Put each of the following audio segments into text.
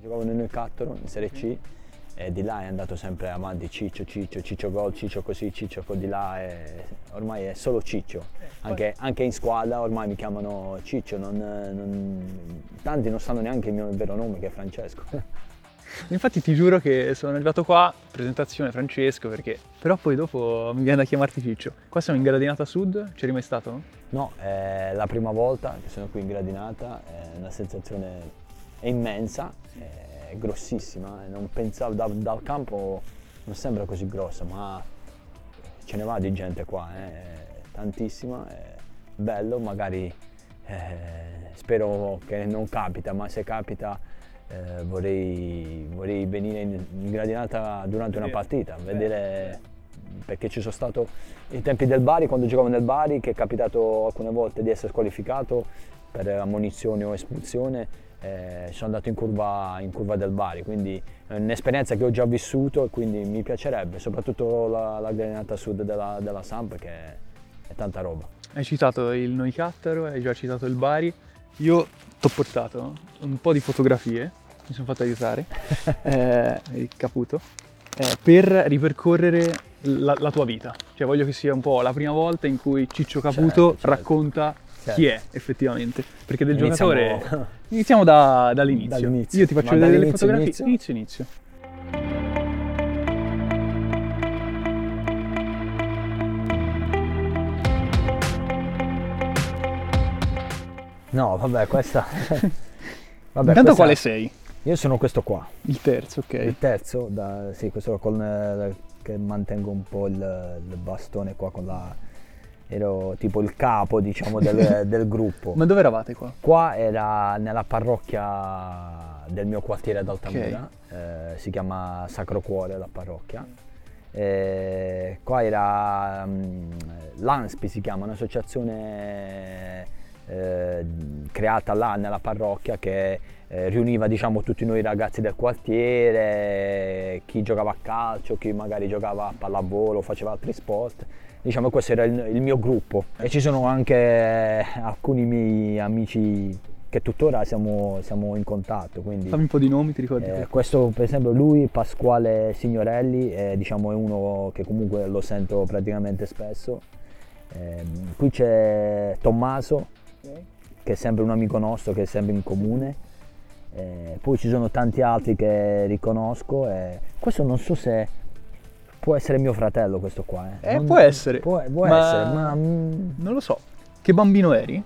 giocavo nel Noicattaro, in Serie C, e di là è andato sempre avanti Ciccio gol, Ciccio così, Ciccio di là, e ormai è solo Ciccio. Anche in squadra ormai mi chiamano Ciccio, tanti non sanno neanche il mio vero nome, che è Francesco. Infatti ti giuro che sono arrivato qua, presentazione Francesco, perché però poi dopo mi viene da chiamarti Ciccio. Qua siamo in gradinata sud, c'eri mai stato? No, è la prima volta che sono qui in gradinata, è una sensazione immensa, è grossissima, non pensavo, dal campo non sembra così grossa, ma ce ne va di gente qua, tantissima, è bello, magari spero che non capita, ma se capita vorrei venire in gradinata durante una partita, vedere, perché ci sono stato ai tempi del Bari, quando giocavo nel Bari, che è capitato alcune volte di essere squalificato per ammonizione o espulsione, sono andato in curva del Bari, quindi è un'esperienza che ho già vissuto e quindi mi piacerebbe, soprattutto la gradinata sud della Samp, che è tanta roba. Hai citato il Noicattaro, hai già citato il Bari, io ti ho portato un po' di fotografie, mi sono fatto aiutare, Caputo, per ripercorrere la tua vita. Cioè voglio che sia un po' la prima volta in cui Ciccio Caputo racconta chi è effettivamente, perché del giocatore iniziamo dall'inizio. Io ti faccio vedere le fotografie, inizio. No, vabbè, questa... Intanto quale sei? Io sono questo qua. Il terzo, ok. Il terzo, sì, questo che mantengo un po' il bastone qua con la... Ero tipo il capo, diciamo, del gruppo. Ma dove eravate qua? Qua era nella parrocchia del mio quartiere ad Altamura, okay. Si chiama Sacro Cuore la parrocchia. Qua era l'Anspi, si chiama, un'associazione... creata là nella parrocchia, che riuniva, diciamo, tutti noi ragazzi del quartiere, chi giocava a calcio, chi magari giocava a pallavolo, faceva altri sport, diciamo questo era il mio gruppo. E ci sono anche alcuni miei amici che tuttora siamo in contatto, quindi... Fammi un po' di nomi, ti ricordi? Questo per esempio, lui, Pasquale Signorelli, diciamo è uno che comunque lo sento praticamente spesso. Qui c'è Tommaso, che è sempre un amico nostro, che è sempre in comune, poi ci sono tanti altri che riconosco, questo non so se può essere mio fratello, questo qua. Può essere, ma non lo so. Che bambino eri?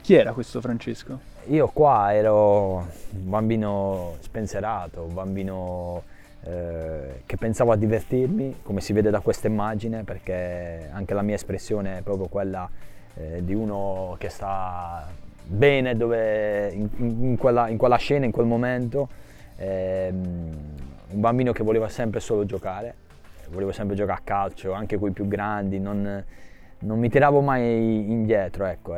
Chi era questo Francesco? Io qua ero un bambino spensierato, un bambino che pensavo a divertirmi, come si vede da questa immagine, perché anche la mia espressione è proprio quella di uno che sta bene dove in quella scena, in quel momento, un bambino che voleva sempre solo giocare, volevo sempre giocare a calcio, anche coi più grandi, non mi tiravo mai indietro, ecco,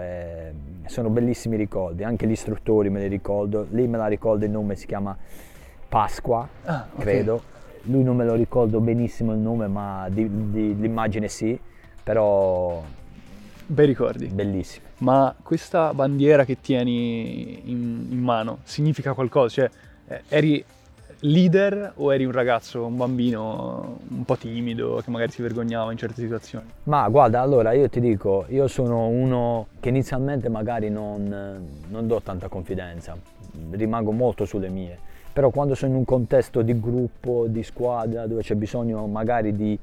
sono bellissimi ricordi, anche gli istruttori me li ricordo, lì me la ricordo, il nome si chiama Pasqua, credo, lui non me lo ricordo benissimo il nome, ma l'immagine sì, però... Bei ricordi. Bellissimo. Ma questa bandiera che tieni in mano significa qualcosa? Cioè, eri leader o eri un ragazzo, un bambino un po' timido che magari si vergognava in certe situazioni? Ma guarda, allora io ti dico, io sono uno che inizialmente magari non do tanta confidenza, rimango molto sulle mie, però quando sono in un contesto di gruppo, di squadra, dove c'è bisogno magari di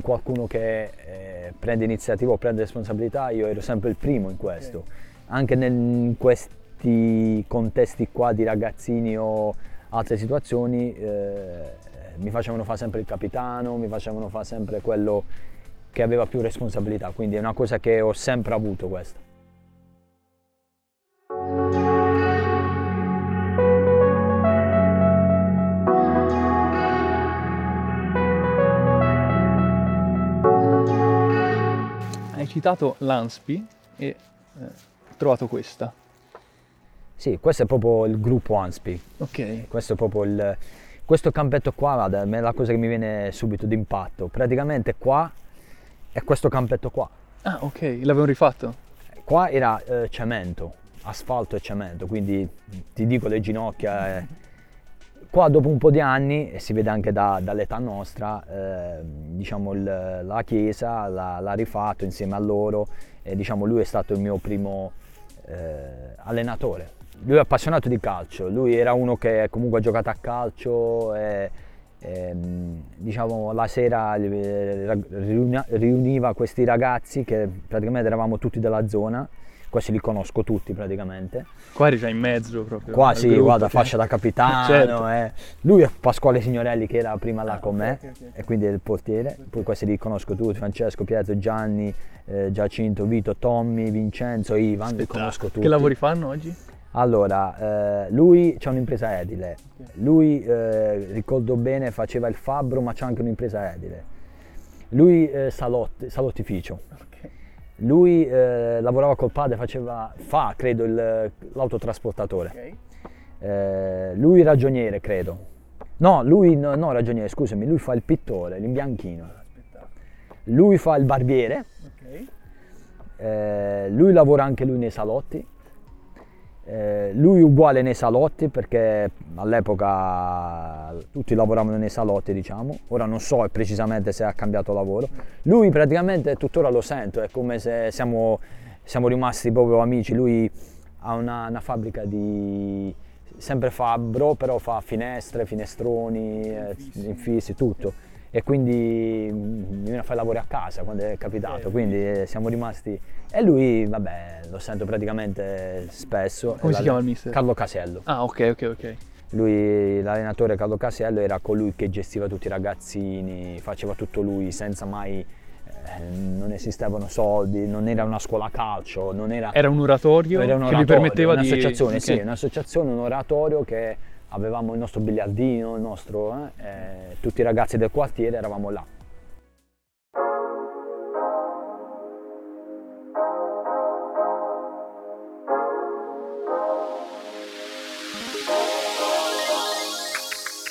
qualcuno che prende iniziativa o prende responsabilità, io ero sempre il primo in questo, anche in questi contesti qua di ragazzini o altre situazioni, mi facevano fare sempre il capitano, mi facevano fare sempre quello che aveva più responsabilità, quindi è una cosa che ho sempre avuto questa. Citato l'Anspi e ho trovato questa. Sì, questo è proprio il gruppo Anspi. Ok. Questo è proprio questo campetto qua, guarda, è la cosa che mi viene subito d'impatto. Praticamente qua è questo campetto qua. Ah, ok, l'avevano rifatto? Qua era cemento, asfalto e cemento, quindi ti dico le ginocchia qua dopo un po' di anni, e si vede anche dall'età nostra, diciamo la Chiesa l'ha rifatto insieme a loro, e diciamo lui è stato il mio primo allenatore. Lui è appassionato di calcio, lui era uno che comunque ha giocato a calcio, e diciamo la sera riuniva questi ragazzi che praticamente eravamo tutti della zona, quasi li conosco tutti praticamente. Qua eri già in mezzo proprio. Qua sì, gruppo, guarda, cioè, fascia da capitano. Certo. Lui è Pasquale Signorelli che era prima là con me, okay. E quindi è il portiere, poi questi li conosco tutti, Francesco, Pietro, Gianni, Giacinto, Vito, Tommy, Vincenzo, Ivan, li conosco tutti. Che lavori fanno oggi? Allora, lui c'ha un'impresa edile, lui ricordo bene faceva il fabbro, ma c'ha anche un'impresa edile, lui salottificio, okay. Lui lavorava col padre, credo l'autotrasportatore, okay. Lui ragioniere credo, lui fa il pittore, l'imbianchino, lui fa il barbiere, okay. Lui lavora anche lui nei salotti. Lui uguale nei salotti, perché all'epoca tutti lavoravano nei salotti, diciamo. Ora non so precisamente se ha cambiato lavoro. Lui praticamente tuttora lo sento, è come se siamo rimasti proprio amici. Lui ha una fabbrica di sempre fabbro, però fa finestre, finestroni, infissi, tutto. E quindi mi viene a fare lavori a casa quando è capitato, quindi siamo rimasti, e lui vabbè lo sento praticamente spesso. Come si chiama il mister? Carlo Casello. Ah, ok. Lui, l'allenatore Carlo Casello, era colui che gestiva tutti i ragazzini, faceva tutto lui, senza mai, non esistevano soldi, non era una scuola calcio, non era... Era un oratorio, era un oratorio che gli permetteva di... Un'associazione, sì, un'associazione, un oratorio che... Avevamo il nostro biliardino, tutti i ragazzi del quartiere eravamo là.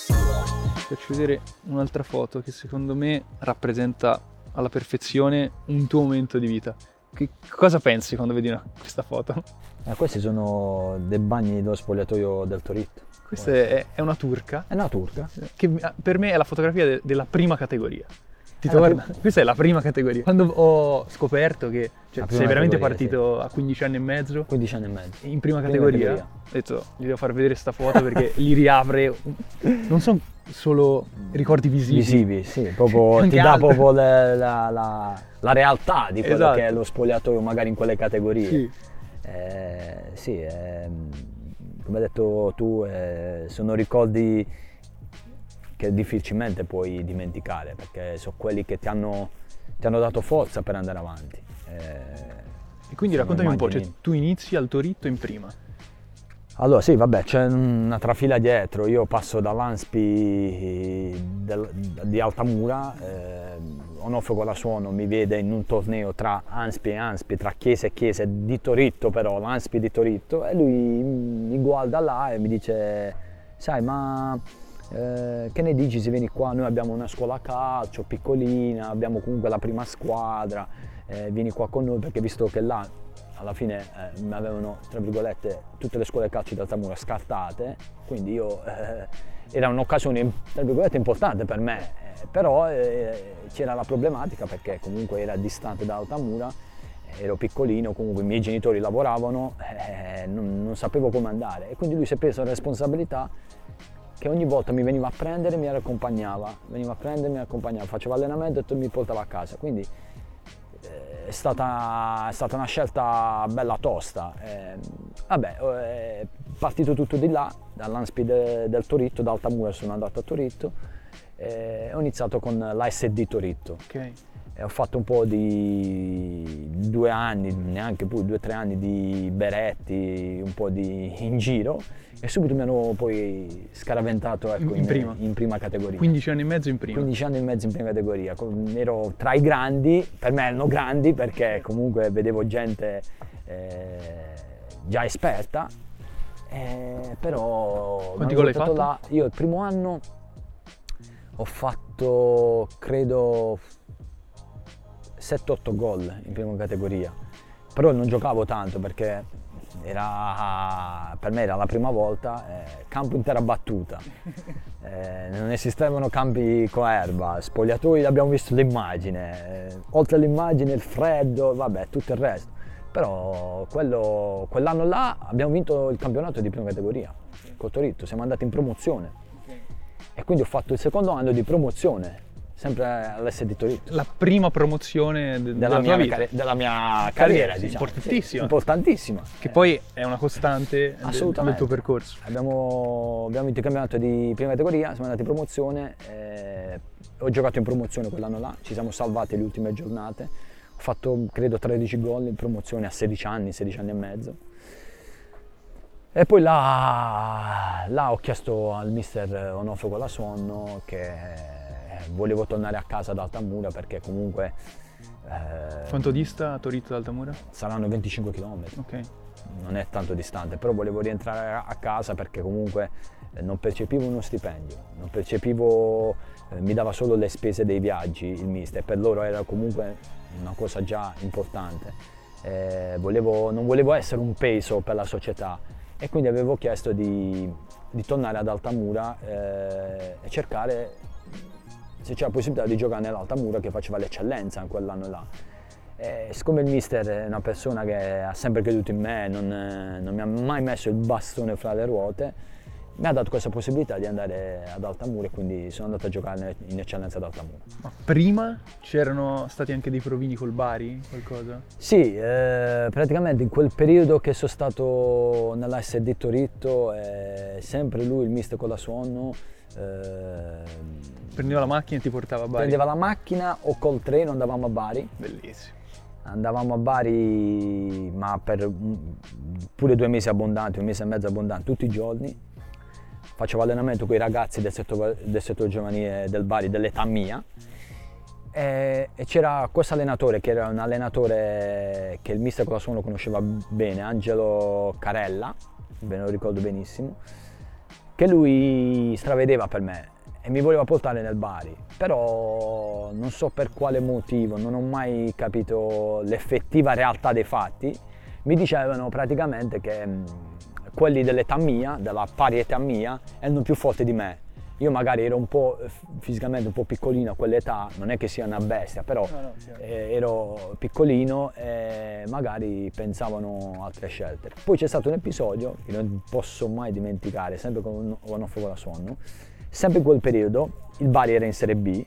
Vi faccio vedere un'altra foto che secondo me rappresenta alla perfezione un tuo momento di vita. Che cosa pensi quando vedi questa foto? Questi sono dei bagni dello spogliatoio del Toritto. Questa è una turca. È una turca. Che per me è la fotografia della prima categoria. Questa è la prima categoria. Quando ho scoperto che sei veramente partito, sì, a 15 anni e mezzo. In prima categoria. Ho detto, gli devo far vedere questa foto perché li riapre. Non sono solo ricordi visivi, sì, proprio ti dà proprio la realtà di quello, esatto, che è lo spogliatoio magari in quelle categorie. Sì. Sì, come hai detto tu, sono ricordi che difficilmente puoi dimenticare, perché sono quelli che ti hanno dato forza per andare avanti. E quindi raccontami un po', cioè, tu inizi al Toritto in prima. Allora sì, vabbè, c'è una trafila dietro, io passo dall'Anspi di Altamura, Onofrio Colasuonno mi vede in un torneo tra Anspi e Anspi, tra Chiesa e Chiesa, di Toritto però, l'Anspi di Toritto, e lui mi guarda là e mi dice, sai, ma che ne dici se vieni qua, noi abbiamo una scuola calcio piccolina, abbiamo comunque la prima squadra, vieni qua con noi, perché visto che là alla fine mi avevano, tra virgolette, tutte le scuole calcio di Altamura scartate, quindi io era un'occasione, tra virgolette, importante per me, però c'era la problematica perché comunque era distante da Altamura, ero piccolino, comunque i miei genitori lavoravano, non sapevo come andare, e quindi lui si è preso la responsabilità che ogni volta mi veniva a prendere e mi accompagnava, faceva allenamento e mi portava a casa, quindi è stata una scelta bella tosta. È partito tutto di là, dall'Anspi del Toritto, da Altamura sono andato a Toritto e ho iniziato con l'ASD Toritto, okay. E ho fatto un po' di 2 anni, neanche più, 2 o 3 anni di beretti, un po' in giro, e subito mi hanno poi scaraventato, ecco, in prima categoria. 15 anni e mezzo in prima. 15 anni e mezzo in prima categoria, ero tra i grandi, per me erano grandi perché comunque vedevo gente già esperta, però... Quanti gol hai fatto? Io il primo anno ho fatto, credo, 7-8 gol in prima categoria, però non giocavo tanto perché Per me era la prima volta, campo in terra battuta, non esistevano campi con erba, spogliatoi l'abbiamo visto l'immagine, oltre all'immagine il freddo, vabbè tutto il resto, però quell'anno là abbiamo vinto il campionato di prima categoria, col Toritto, siamo andati in promozione e quindi ho fatto il secondo anno di promozione. Sempre all'S di Toritto. La prima promozione della mia carriera, diciamo. Importantissima. Sì, importantissima. Che poi è una costante del tuo percorso. Abbiamo vinto il campionato di prima categoria, siamo andati in promozione, ho giocato in promozione quell'anno là, ci siamo salvati le ultime giornate, ho fatto credo 13 gol in promozione a 16 anni e mezzo. E poi là ho chiesto al mister Onofrio Colasuonno che volevo tornare a casa ad Altamura perché comunque... Quanto dista Toritto da Altamura? Saranno 25 km, okay. Non è tanto distante, però volevo rientrare a casa perché comunque non percepivo uno stipendio, mi dava solo le spese dei viaggi il mister, per loro era comunque una cosa già importante, non volevo essere un peso per la società e quindi avevo chiesto di tornare ad Altamura e cercare se c'era la possibilità di giocare nell'Altamura che faceva l'eccellenza in quell'anno là. E siccome il mister è una persona che ha sempre creduto in me, non mi ha mai messo il bastone fra le ruote, mi ha dato questa possibilità di andare ad Altamura e quindi sono andato a giocare in eccellenza ad Altamura. Ma prima c'erano stati anche dei provini col Bari, qualcosa? Sì, praticamente in quel periodo che sono stato nella SD Toritto, sempre lui, il mister Colasuonno, prendeva la macchina e ti portava a Bari? Prendeva la macchina o col treno andavamo a Bari. Bellissimo. Andavamo a Bari ma per pure 2 mesi abbondanti, 1 mese e mezzo abbondanti, tutti i giorni. Facevo allenamento con i ragazzi del settore giovanile del Bari, dell'età mia. E c'era questo allenatore che era un allenatore che il mister Colasuonno conosceva bene, Angelo Carella, ve lo ricordo benissimo, che lui stravedeva per me e mi voleva portare nel Bari, però non so per quale motivo, non ho mai capito l'effettiva realtà dei fatti. Mi dicevano praticamente che quelli dell'età mia, della pari età mia, erano più forti di me. Io magari ero un po' fisicamente un po' piccolino a quell'età, non è che sia una bestia, però ero piccolino e magari pensavano altre scelte. Poi c'è stato un episodio che non posso mai dimenticare, sempre con Onofrio Colasuonno, sempre in quel periodo il Bari era in Serie B,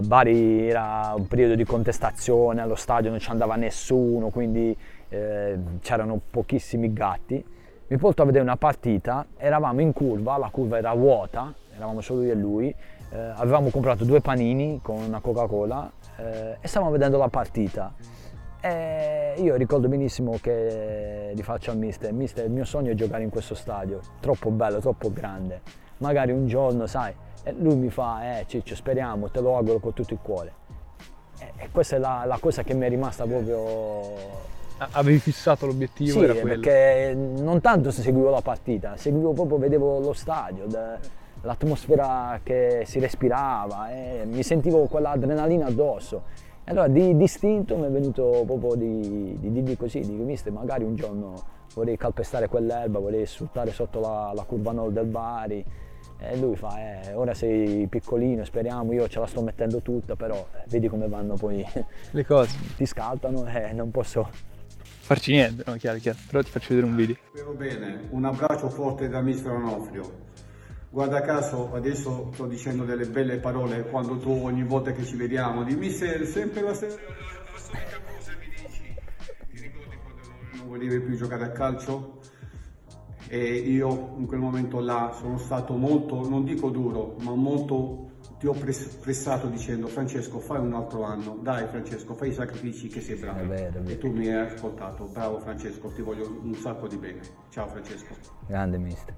Bari era un periodo di contestazione, allo stadio non ci andava nessuno, quindi c'erano pochissimi gatti. Mi portò a vedere una partita, eravamo in curva, la curva era vuota, eravamo solo io e lui, avevamo comprato 2 panini con una Coca-Cola e stavamo vedendo la partita. E io ricordo benissimo che gli faccio al mister, il mio sogno è giocare in questo stadio, troppo bello, troppo grande, magari un giorno, sai, e lui mi fa, Ciccio, speriamo, te lo auguro con tutto il cuore. E questa è la cosa che mi è rimasta proprio... Avevi fissato l'obiettivo? Sì, era quello. Perché non tanto seguivo la partita, seguivo proprio, vedevo lo stadio, l'atmosfera che si respirava e mi sentivo quell'adrenalina addosso. E allora di istinto mi è venuto proprio di dirgli così, dico mister, magari un giorno vorrei calpestare quell'erba, vorrei sfruttare sotto la curva nord del Bari. E lui fa, ora sei piccolino, speriamo, io ce la sto mettendo tutta, però vedi come vanno poi le cose. Ti scaltano e non posso... farci niente, no, chiaro, però ti faccio vedere un video. Spero bene, un abbraccio forte da mister Onofrio. Guarda caso, adesso sto dicendo delle belle parole quando tu ogni volta che ci vediamo, dimmi se sempre la stessa cosa mi dici. Ti ricordi quando non volevi più giocare a calcio? E io in quel momento là sono stato molto, non dico duro, ma molto, ti ho pressato dicendo Francesco fai un altro anno, dai Francesco fai i sacrifici che sei bravo, è vero. E tu mi hai ascoltato, bravo Francesco, ti voglio un sacco di bene, ciao Francesco. Grande mister,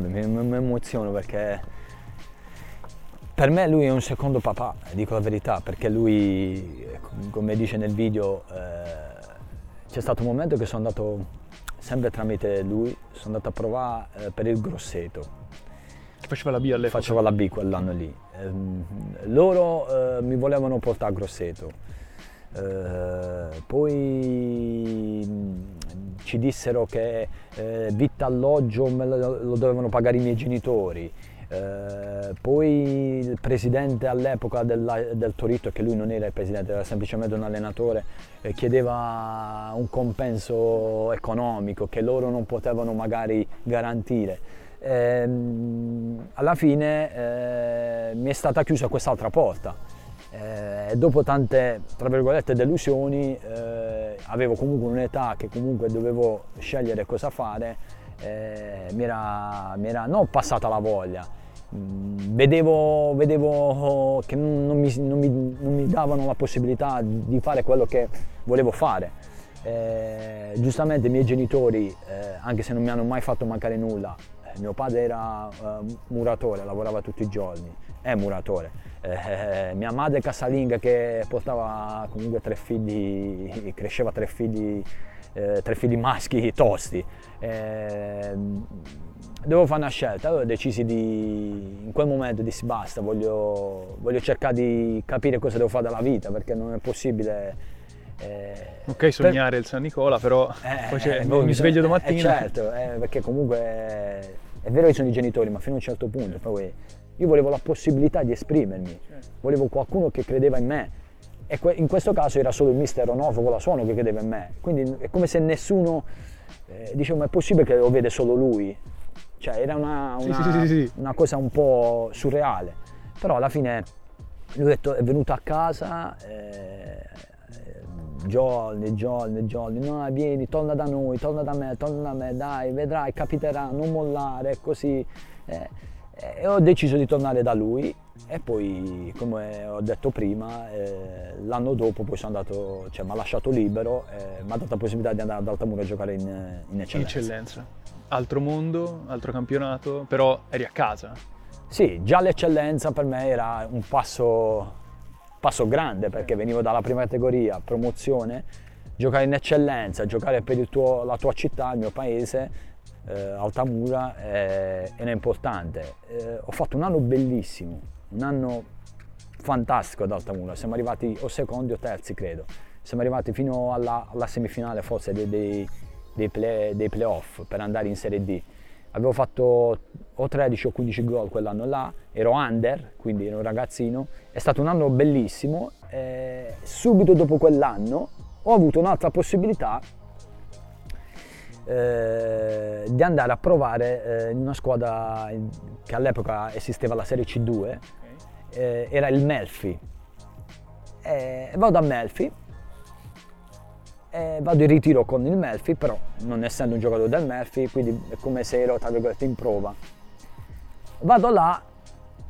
mi emoziono perché per me lui è un secondo papà, dico la verità, perché lui come dice nel video c'è stato un momento che sono andato sempre tramite lui, sono andato a provare per il Grosseto. Faceva la B all'epoca? Faceva la B quell'anno lì. Loro mi volevano portare a Grosseto. Poi ci dissero che vitto alloggio lo dovevano pagare i miei genitori. Poi il presidente all'epoca del Toritto, che lui non era il presidente, era semplicemente un allenatore, chiedeva un compenso economico che loro non potevano magari garantire. Alla fine mi è stata chiusa quest'altra porta e dopo tante, tra virgolette, delusioni, avevo comunque un'età che comunque dovevo scegliere cosa fare, mi era non passata la voglia. Vedevo che non mi davano la possibilità di fare quello che volevo fare. Giustamente i miei genitori, anche se non mi hanno mai fatto mancare nulla, mio padre era muratore, lavorava tutti i giorni, è muratore, mia madre casalinga che portava comunque 3 figli, cresceva 3 figli, 3 figli maschi tosti. Dovevo fare una scelta, allora decisi in quel momento dissi basta, voglio cercare di capire cosa devo fare della vita, perché non è possibile. Ok, sognare il San Nicola, però poi mi sveglio domattina. Certo, perché comunque è vero che sono i genitori, ma fino a un certo punto. Poi io volevo la possibilità di esprimermi, volevo qualcuno che credeva in me. E in questo caso era solo il mister Onofrio Colasuonno che credeva in me. Quindi è come se nessuno diceva, ma è possibile che lo vede solo lui? Cioè era una cosa un po' surreale, però alla fine lui è venuto a casa giorni, no vieni, torna da noi, torna da me, dai, vedrai, capiterà, non mollare, così. E ho deciso di tornare da lui e poi, come ho detto prima, l'anno dopo poi sono andato, cioè mi ha lasciato libero, mi ha dato la possibilità di andare ad Altamura a giocare in eccellenza. Altro mondo, altro campionato, però eri a casa. Sì, già l'eccellenza per me era un passo grande, perché venivo dalla prima categoria, promozione, giocare in eccellenza, giocare per la tua città, il mio paese, Altamura, era importante. Ho fatto un anno bellissimo, un anno fantastico ad Altamura, siamo arrivati o secondi o terzi credo, siamo arrivati fino alla semifinale forse dei playoff per andare in Serie D. Avevo fatto o 13 o 15 gol quell'anno là, ero under, quindi ero un ragazzino. È stato un anno bellissimo. Subito dopo quell'anno ho avuto un'altra possibilità di andare a provare in una squadra che all'epoca esisteva la Serie C2, era il Melfi. Vado a Melfi. Vado in ritiro con il Melfi, però non essendo un giocatore del Melfi, quindi è come se ero, tra virgolette, in prova. Vado là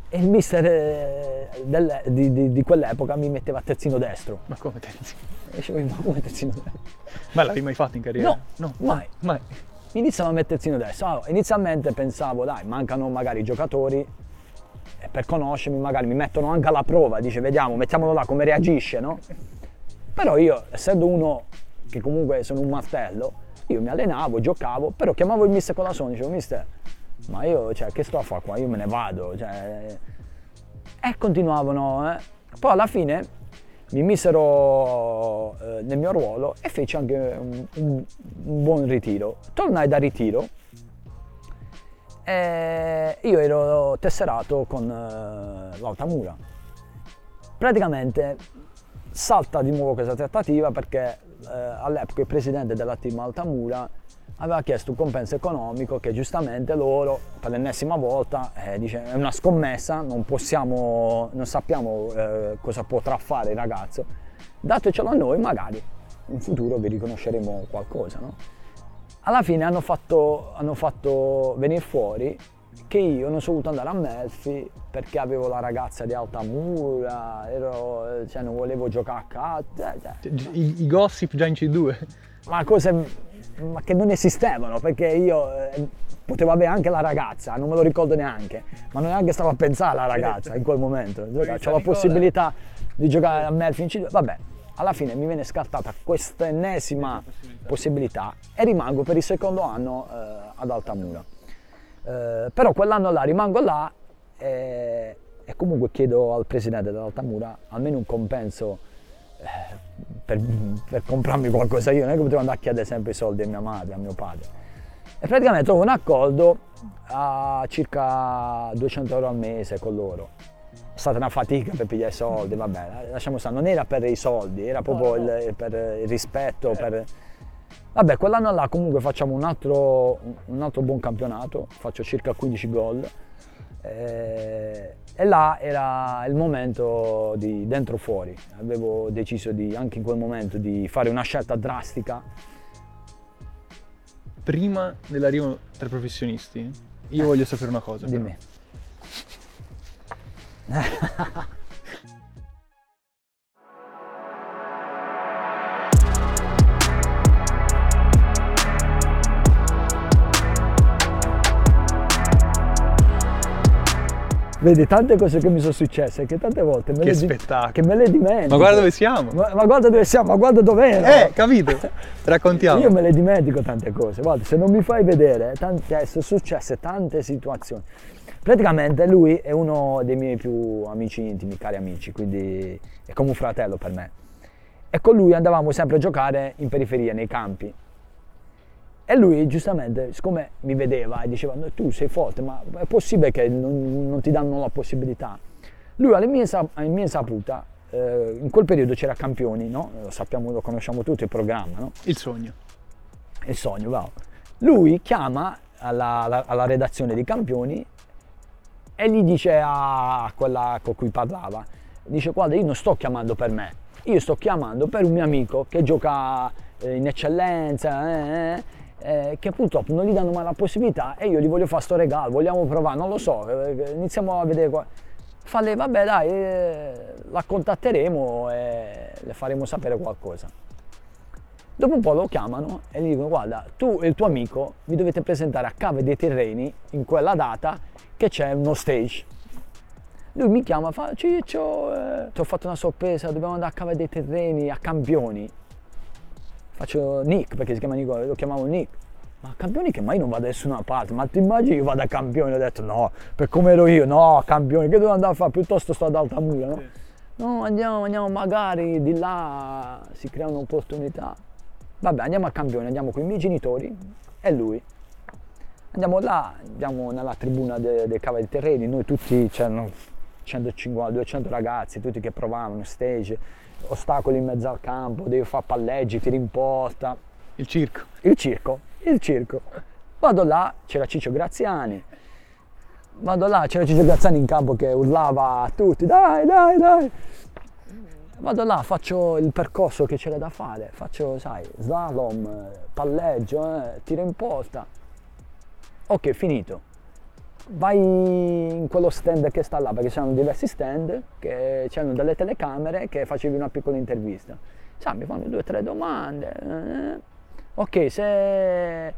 e il mister di quell'epoca mi metteva terzino destro. Ma come terzino? E dicevo, ma come terzino destro? Ma l'avevi mai fatto in carriera? No, mai. Mi iniziava a mettere terzino destro. Allora, inizialmente pensavo, dai, mancano magari i giocatori, e per conoscermi magari mi mettono anche alla prova, dice, vediamo, mettiamolo là come reagisce, no? Però io, essendo uno che comunque sono un martello, io mi allenavo, giocavo, però chiamavo il mister Colasuonno, dicevo mister, ma io, cioè, che sto a fare qua? Io me ne vado, cioè. E continuavano. Poi alla fine mi misero nel mio ruolo e feci anche un buon ritiro. Tornai da ritiro e io ero tesserato con l'Altamura. Praticamente salta di nuovo questa trattativa perché all'epoca il presidente della team Altamura aveva chiesto un compenso economico che giustamente loro per l'ennesima volta dice è una scommessa, non sappiamo cosa potrà fare il ragazzo, datecelo a noi, magari in futuro vi riconosceremo qualcosa, no? Alla fine hanno fatto venire fuori che io non sono voluto andare a Melfi perché avevo la ragazza di Altamura, cioè non volevo giocare a calcio. I gossip già in C2. Ma cose che non esistevano, perché io potevo avere anche la ragazza, non me lo ricordo neanche, ma non neanche stavo a pensare alla ragazza in quel momento. C'ho la possibilità di giocare a Melfi in C2. Vabbè, alla fine mi viene scartata questa ennesima possibilità e rimango per il secondo anno ad Altamura. Però quell'anno là rimango là e comunque chiedo al presidente dell'Altamura almeno un compenso per comprarmi qualcosa io, non è che potevo andare a chiedere sempre i soldi a mia madre, a mio padre. E praticamente trovo un accordo a circa 200 euro al mese con loro. È stata una fatica per pigliare i soldi, vabbè, lasciamo stare, non era per i soldi, era proprio per il rispetto, per... Vabbè, quell'anno là comunque facciamo un altro buon campionato, faccio circa 15 gol e là era il momento di dentro fuori. Avevo deciso di, anche in quel momento, di fare una scelta drastica. Prima dell'arrivo tra professionisti, io voglio sapere una cosa. Dimmi. Vedi, tante cose che mi sono successe, che tante volte me, che me le dimentico. Ma guarda dove siamo! Ma guarda dove siamo, ma guarda dov'era! Capito? Raccontiamo. Io me le dimentico tante cose, guarda, se non mi fai vedere, sono successe tante situazioni. Praticamente lui è uno dei miei più amici intimi, cari amici, quindi è come un fratello per me. E con lui andavamo sempre a giocare in periferia, nei campi. E lui giustamente, siccome mi vedeva e diceva tu sei forte, ma è possibile che non ti danno la possibilità? Lui alla mia saputa, in quel periodo c'era Campioni, no? Lo sappiamo, lo conosciamo tutti, il programma, no? Il sogno, wow. Lui chiama alla redazione di Campioni e gli dice a quella con cui parlava, dice guarda io non sto chiamando per me, io sto chiamando per un mio amico che gioca in eccellenza, che purtroppo non gli danno mai la possibilità e io gli voglio fare sto regalo, vogliamo provare, non lo so, iniziamo a vedere qua. Falle, vabbè dai, la contatteremo e le faremo sapere qualcosa. Dopo un po' lo chiamano e gli dicono guarda, tu e il tuo amico vi dovete presentare a Cava de' Tirreni in quella data che c'è uno stage. Lui mi chiama, fa Ciccio, ti ho fatto una sorpresa, dobbiamo andare a Cava de' Tirreni, a Campioni. Faccio Nick, perché si chiama Nicola, lo chiamavo Nick. Ma Campioni che mai non vado da nessuna parte, ma ti immagini io vado a Campioni? Ho detto no, per come ero io, no, Campioni, che devo andare a fare? Piuttosto sto ad Altamura, no? No, andiamo, magari di là si creano opportunità. Vabbè, andiamo a Campioni, andiamo con i miei genitori e lui. Andiamo là, andiamo nella tribuna dei Cava de' Tirreni, noi tutti c'erano 150-200 ragazzi, tutti che provavano, stage, ostacoli in mezzo al campo, devi fare palleggi, tiri in porta. Il circo. Vado là, c'era Ciccio Graziani in campo che urlava a tutti, dai. Vado là, faccio il percorso che c'era da fare, faccio, sai, slalom, palleggio, tiro in porta. Ok, finito. Vai in quello stand che sta là, perché c'erano diversi stand, che c'erano delle telecamere che facevi una piccola intervista. Sai, mi fanno 2 o 3 domande. Ok, se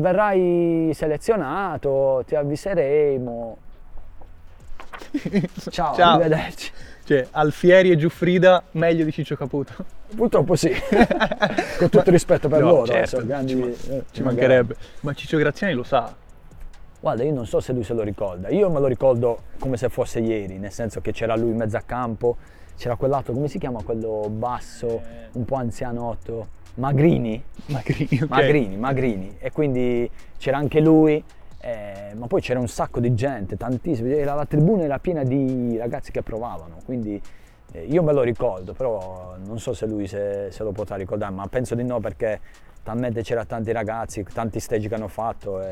verrai selezionato ti avviseremo. Ciao. Arrivederci. Cioè, Alfieri e Giuffrida meglio di Ciccio Caputo. Purtroppo sì, con tutto rispetto per loro. Certo, ci mancherebbe. Ma Ciccio Graziani lo sa. Guarda, io non so se lui se lo ricorda, io me lo ricordo come se fosse ieri, nel senso che c'era lui in mezzo a campo, c'era quell'altro, come si chiama quello basso, un po' anzianotto, Magrini, e quindi c'era anche lui, ma poi c'era un sacco di gente, tantissimi, la tribuna era piena di ragazzi che provavano, quindi io me lo ricordo, però non so se lui se lo potrà ricordare, ma penso di no perché talmente c'era tanti ragazzi, tanti stage che hanno fatto,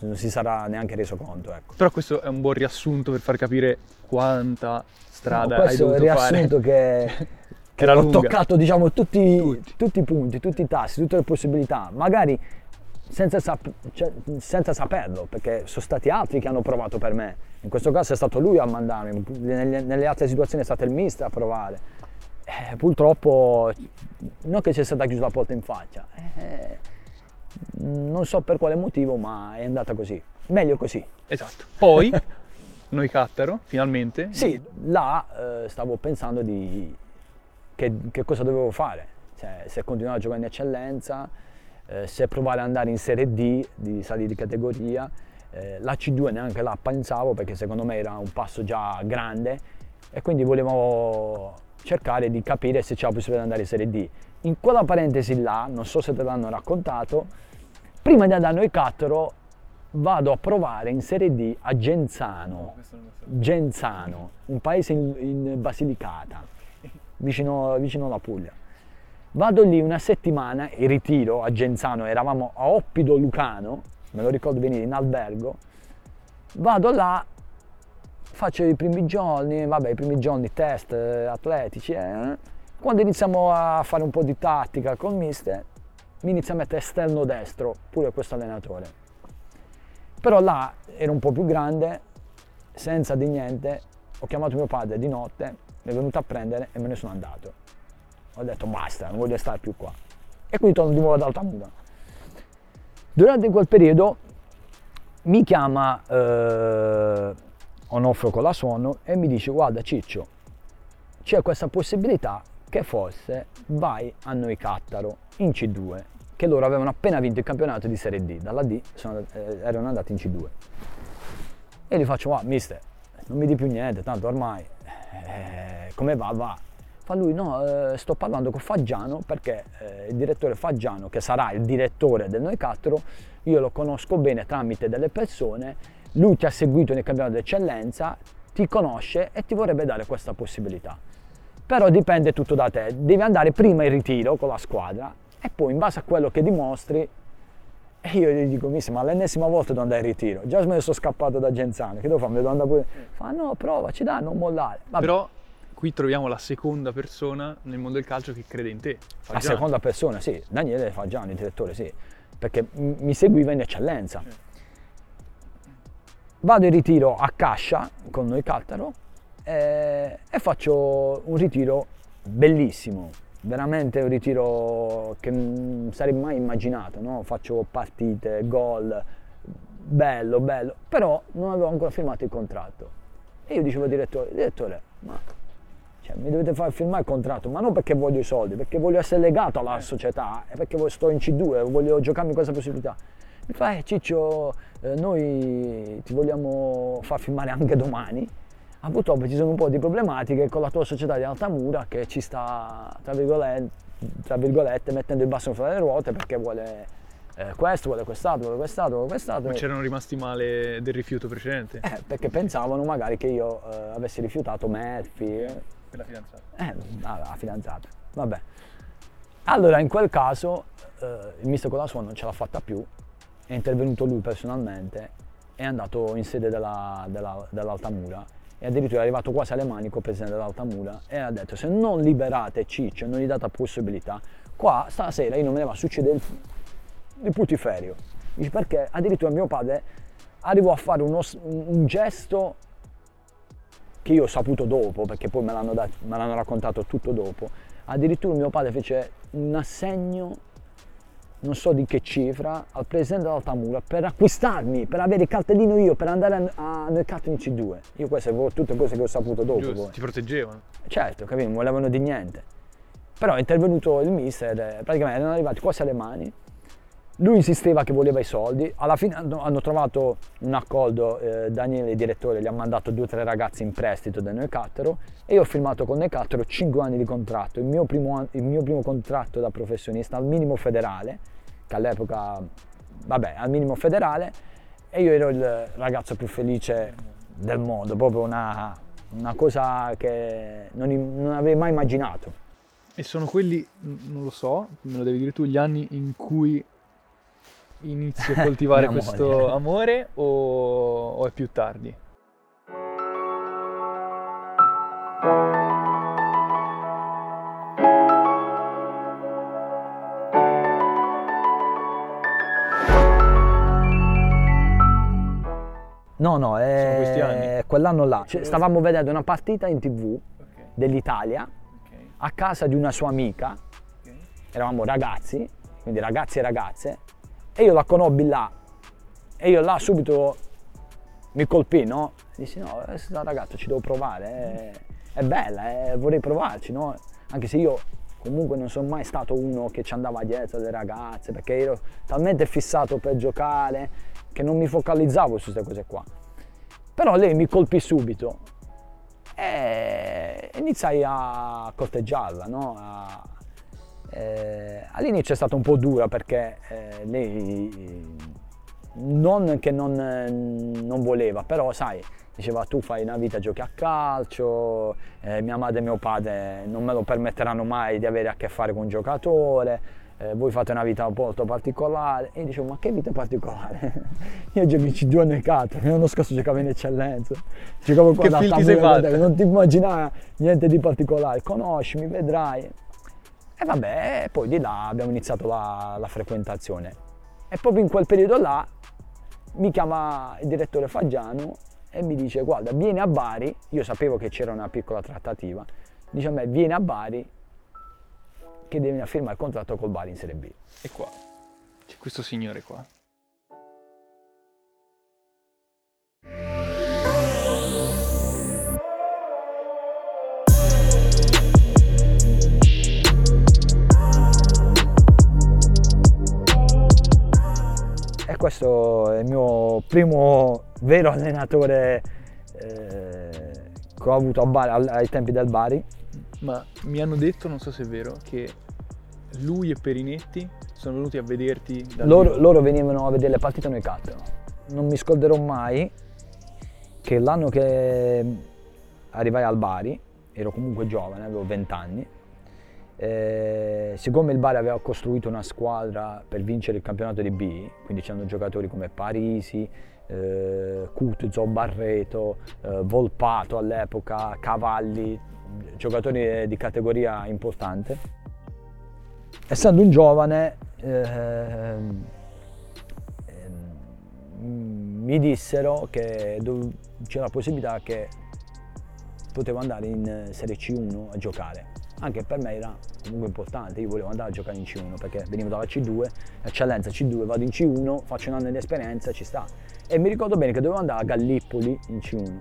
non si sarà neanche reso conto, ecco. Però questo è un buon riassunto per far capire quanta strada hai dovuto fare. Questo è un riassunto che era lunga. Ho toccato, diciamo, tutti i punti, tutti i tassi, tutte le possibilità, magari senza saperlo, perché sono stati altri che hanno provato per me. In questo caso è stato lui a mandarmi, nelle altre situazioni è stato il mister a provare. Purtroppo non che c'è stata chiusa la porta in faccia. Non so per quale motivo, ma è andata così. Meglio così. Esatto. Poi, Noicattaro, finalmente. Sì, là stavo pensando di che cosa dovevo fare. Cioè, se continuare a giocare in eccellenza, se provare ad andare in Serie D, di salire di categoria. La C2 neanche la pensavo, perché secondo me era un passo già grande. E quindi volevo cercare di capire se c'è la possibilità di andare in Serie D. In quella parentesi là, non so se te l'hanno raccontato, prima di andare a Noicattaro vado a provare in Serie D a Genzano, Genzano, un paese in Basilicata, vicino alla Puglia. Vado lì una settimana e ritiro a Genzano, eravamo a Oppido Lucano, me lo ricordo bene, in albergo. Vado là, faccio i primi giorni, test atletici, Quando iniziamo a fare un po' di tattica con mister, mi inizia a mettere esterno destro, pure questo allenatore. Però là ero un po' più grande, senza di niente, ho chiamato mio padre di notte, mi è venuto a prendere e me ne sono andato. Ho detto basta, non voglio stare più qua. E quindi torno di nuovo ad Altamura. Durante quel periodo mi chiama Onofrio Colasuonno e mi dice guarda Ciccio, c'è questa possibilità che forse vai a Noicattaro in C2, che loro avevano appena vinto il campionato di Serie D, dalla D erano andati in C2. E gli faccio ma mister, non mi di più niente, tanto ormai come va. Fa lui no, sto parlando con Faggiano perché il direttore Faggiano, che sarà il direttore del Noicattaro, io lo conosco bene tramite delle persone, lui ti ha seguito nel campionato d'eccellenza, ti conosce e ti vorrebbe dare questa possibilità. Però dipende tutto da te, devi andare prima in ritiro con la squadra e poi in base a quello che dimostri. E io gli dico, ma l'ennesima volta devo andare in ritiro, già me ne sono scappato da Genzano, che devo fare? Me devo andare pure? Fa no, prova, ci dà, non mollare. Vabbè. Però qui troviamo la seconda persona nel mondo del calcio che crede in te. Faggiano. La seconda persona, sì, Daniele Faggiano, il direttore, sì, perché mi seguiva in eccellenza. Sì. Vado in ritiro a Cascia con Noicattaro e faccio un ritiro bellissimo, veramente un ritiro che non sarei mai immaginato, no? Faccio partite, gol, bello, però non avevo ancora firmato il contratto. E io dicevo al direttore, mi dovete far firmare il contratto, ma non perché voglio i soldi, perché voglio essere legato alla società, e perché sto in C2, voglio giocarmi questa possibilità. Mi fa Ciccio, noi ti vogliamo far firmare anche domani, ma purtroppo ci sono un po' di problematiche con la tua società di Altamura che ci sta, tra virgolette, mettendo il bastone fra le ruote perché vuole questo, vuole quest'altro. Ma c'erano rimasti male del rifiuto precedente? Perché pensavano magari che io avessi rifiutato Melfi. Per la fidanzata. La fidanzata, vabbè. Allora in quel caso il mister Colasuonno non ce l'ha fatta più. È intervenuto lui personalmente, è andato in sede dell'Altamura e addirittura è arrivato quasi alle mani col presidente dell'Altamura e ha detto se non liberate Ciccio, non gli date possibilità, qua stasera io non me ne va a succedere il putiferio. Dice perché addirittura mio padre arrivò a fare un gesto che io ho saputo dopo, perché poi me l'hanno raccontato tutto dopo, addirittura mio padre fece un assegno non so di che cifra al presidente dell'Altamura per acquistarmi, per avere il cartellino io, per andare nel cartellino C2. Io queste avevo tutte cose che ho saputo dopo. Giusto, poi. Ti proteggevano. Certo, capito, non volevano di niente. Però è intervenuto il mister, praticamente erano arrivati quasi alle mani, lui insisteva che voleva i soldi, alla fine hanno trovato un accordo, Daniele il direttore gli ha mandato 2 o 3 ragazzi in prestito da Noicattaro e io ho firmato con Noicattaro 5 anni di contratto, il mio primo contratto da professionista al minimo federale, che all'epoca, al minimo federale, e io ero il ragazzo più felice del mondo, proprio una cosa che non avrei mai immaginato. E sono quelli, non lo so, me lo devi dire tu, gli anni in cui inizio a coltivare questo amore o è più tardi? No, è quell'anno là. Stavamo vedendo una partita in TV dell'Italia a casa di una sua amica. Eravamo ragazzi, quindi ragazzi e ragazze. E io la conobbi là, e io là subito mi colpì, no? Dissi no, questa ragazza ci devo provare, è bella, vorrei provarci, no? Anche se io comunque non sono mai stato uno che ci andava dietro alle ragazze, perché ero talmente fissato per giocare che non mi focalizzavo su queste cose qua. Però lei mi colpì subito iniziai a corteggiarla, no? All'inizio è stata un po' dura perché lei non che non voleva, però sai, diceva tu fai una vita, giochi a calcio, mia madre e mio padre non me lo permetteranno mai di avere a che fare con un giocatore, voi fate una vita molto particolare. E io dicevo, ma che vita particolare? Io gioco in C2 a Noicattaro, l'anno scorso giocavo in Eccellenza, giocavo qua da Altamura, non ti immaginare niente di particolare, conoscimi, vedrai. E vabbè, poi di là abbiamo iniziato la frequentazione e proprio in quel periodo là mi chiama il direttore Faggiano e mi dice guarda, vieni a Bari. Io sapevo che c'era una piccola trattativa, dice a me vieni a Bari che devi firmare il contratto col Bari in Serie B. E qua c'è questo signore qua. E questo è il mio primo vero allenatore che ho avuto a Bari, ai tempi del Bari. Ma mi hanno detto, non so se è vero, che lui e Perinetti sono venuti a vederti da loro venivano a vedere le partite a Noicattaro. Non mi scorderò mai che l'anno che arrivai al Bari, ero comunque giovane, avevo 20 anni, siccome il Bari aveva costruito una squadra per vincere il campionato di B, quindi c'erano giocatori come Parisi, Cutzo, Barreto, Volpato all'epoca, Cavalli, giocatori di categoria importante, essendo un giovane mi dissero che c'era la possibilità che potevo andare in Serie C1 a giocare. Anche per me era comunque importante, io volevo andare a giocare in C1 perché venivo dalla C2, Eccellenza C2, vado in C1, faccio un anno di esperienza, ci sta. E mi ricordo bene che dovevo andare a Gallipoli in C1,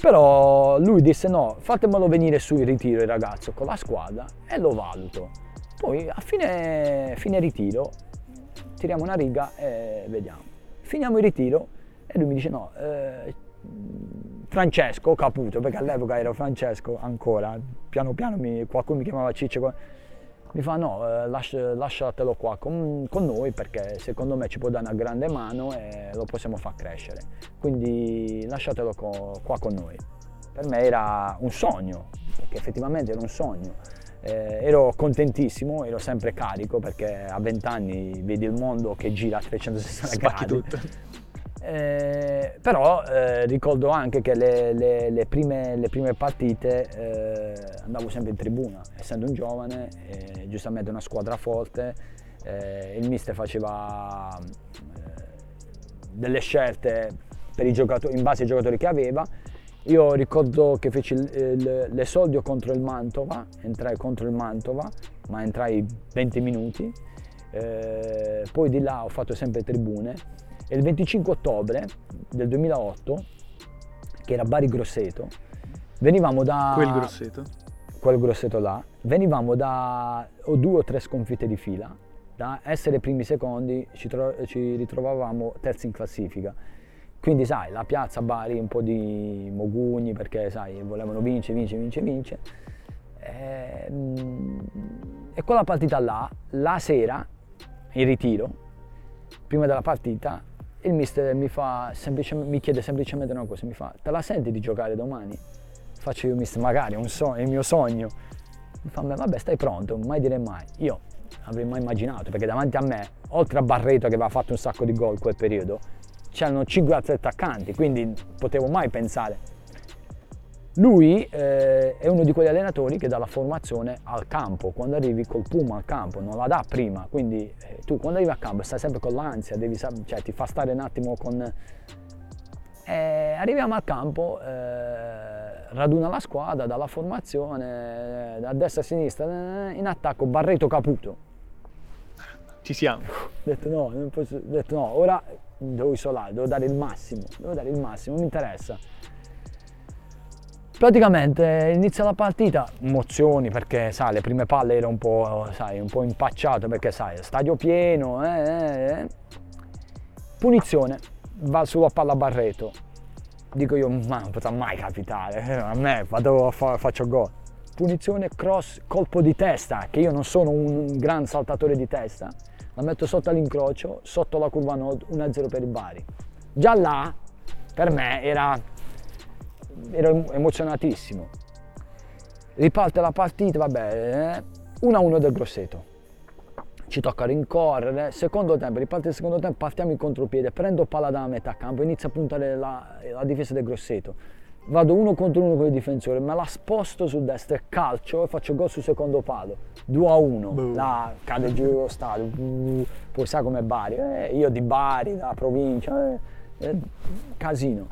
però lui disse no, fatemelo venire su in ritiro il ragazzo con la squadra e lo valuto. Poi a fine ritiro tiriamo una riga e vediamo. Finiamo il ritiro e lui mi dice no, Francesco Caputo, perché all'epoca ero Francesco ancora, piano piano qualcuno mi chiamava Ciccio, mi fa no, lasciatelo qua con noi perché secondo me ci può dare una grande mano e lo possiamo far crescere, quindi lasciatelo qua con noi. Per me era un sogno, perché effettivamente era un sogno, ero contentissimo, ero sempre carico perché a 20 anni vedi il mondo che gira a 360 gradi. Tutto. Però ricordo anche che le prime partite andavo sempre in tribuna, essendo un giovane, giustamente una squadra forte, il mister faceva delle scelte per i giocatori, in base ai giocatori che aveva. Io ricordo che feci l'esordio contro il Mantova, entrai contro il Mantova, ma entrai 20 minuti, poi di là ho fatto sempre tribune. E il 25 ottobre del 2008, che era Bari Grosseto, venivamo da... Quel Grosseto là, venivamo da o 2 o 3 sconfitte di fila, da essere primi secondi ci ritrovavamo terzi in classifica. Quindi sai, la piazza Bari un po' di mogugni perché sai, volevano vince. E quella partita là, la sera, in ritiro, prima della partita, il mister mi chiede semplicemente una cosa, mi fa te la senti di giocare domani? Faccio io mister, magari è il mio sogno. Mi fa vabbè stai pronto, mai dire mai. Io avrei mai immaginato, perché davanti a me, oltre a Barreto che aveva fatto un sacco di gol quel periodo, c'erano 5 altri attaccanti, quindi potevo mai pensare. Lui è uno di quegli allenatori che dà la formazione al campo, quando arrivi col puma al campo, non la dà prima, quindi tu quando arrivi al campo stai sempre con l'ansia, cioè, ti fa stare un attimo con... arriviamo al campo, raduna la squadra, dà la formazione, da destra a sinistra, in attacco Barreto Caputo. Ci siamo. Ho detto no, ora devo isolare, devo dare il massimo, mi interessa. Praticamente inizia la partita, emozioni perché sai, le prime palle ero un po' impacciato perché sai, stadio pieno, Punizione, va sulla palla Barreto, dico io, ma non potrà mai capitare, a me vado, faccio gol. Punizione, cross, colpo di testa, che io non sono un gran saltatore di testa, la metto sotto all'incrocio, sotto la curva nord, 1-0 per il Bari. Già là, per me, ero emozionatissimo. Riparte la partita, vabbè, 1-1 del Grosseto. Ci tocca rincorrere, secondo tempo, riparte il secondo tempo, partiamo in contropiede, prendo palla da metà campo, inizio a puntare la difesa del Grosseto, vado uno contro uno con il difensore, me la sposto sul destro, calcio e faccio gol sul secondo palo, 2-1, là cade giù lo stadio, poi sa com'è Bari, io di Bari, da provincia, casino,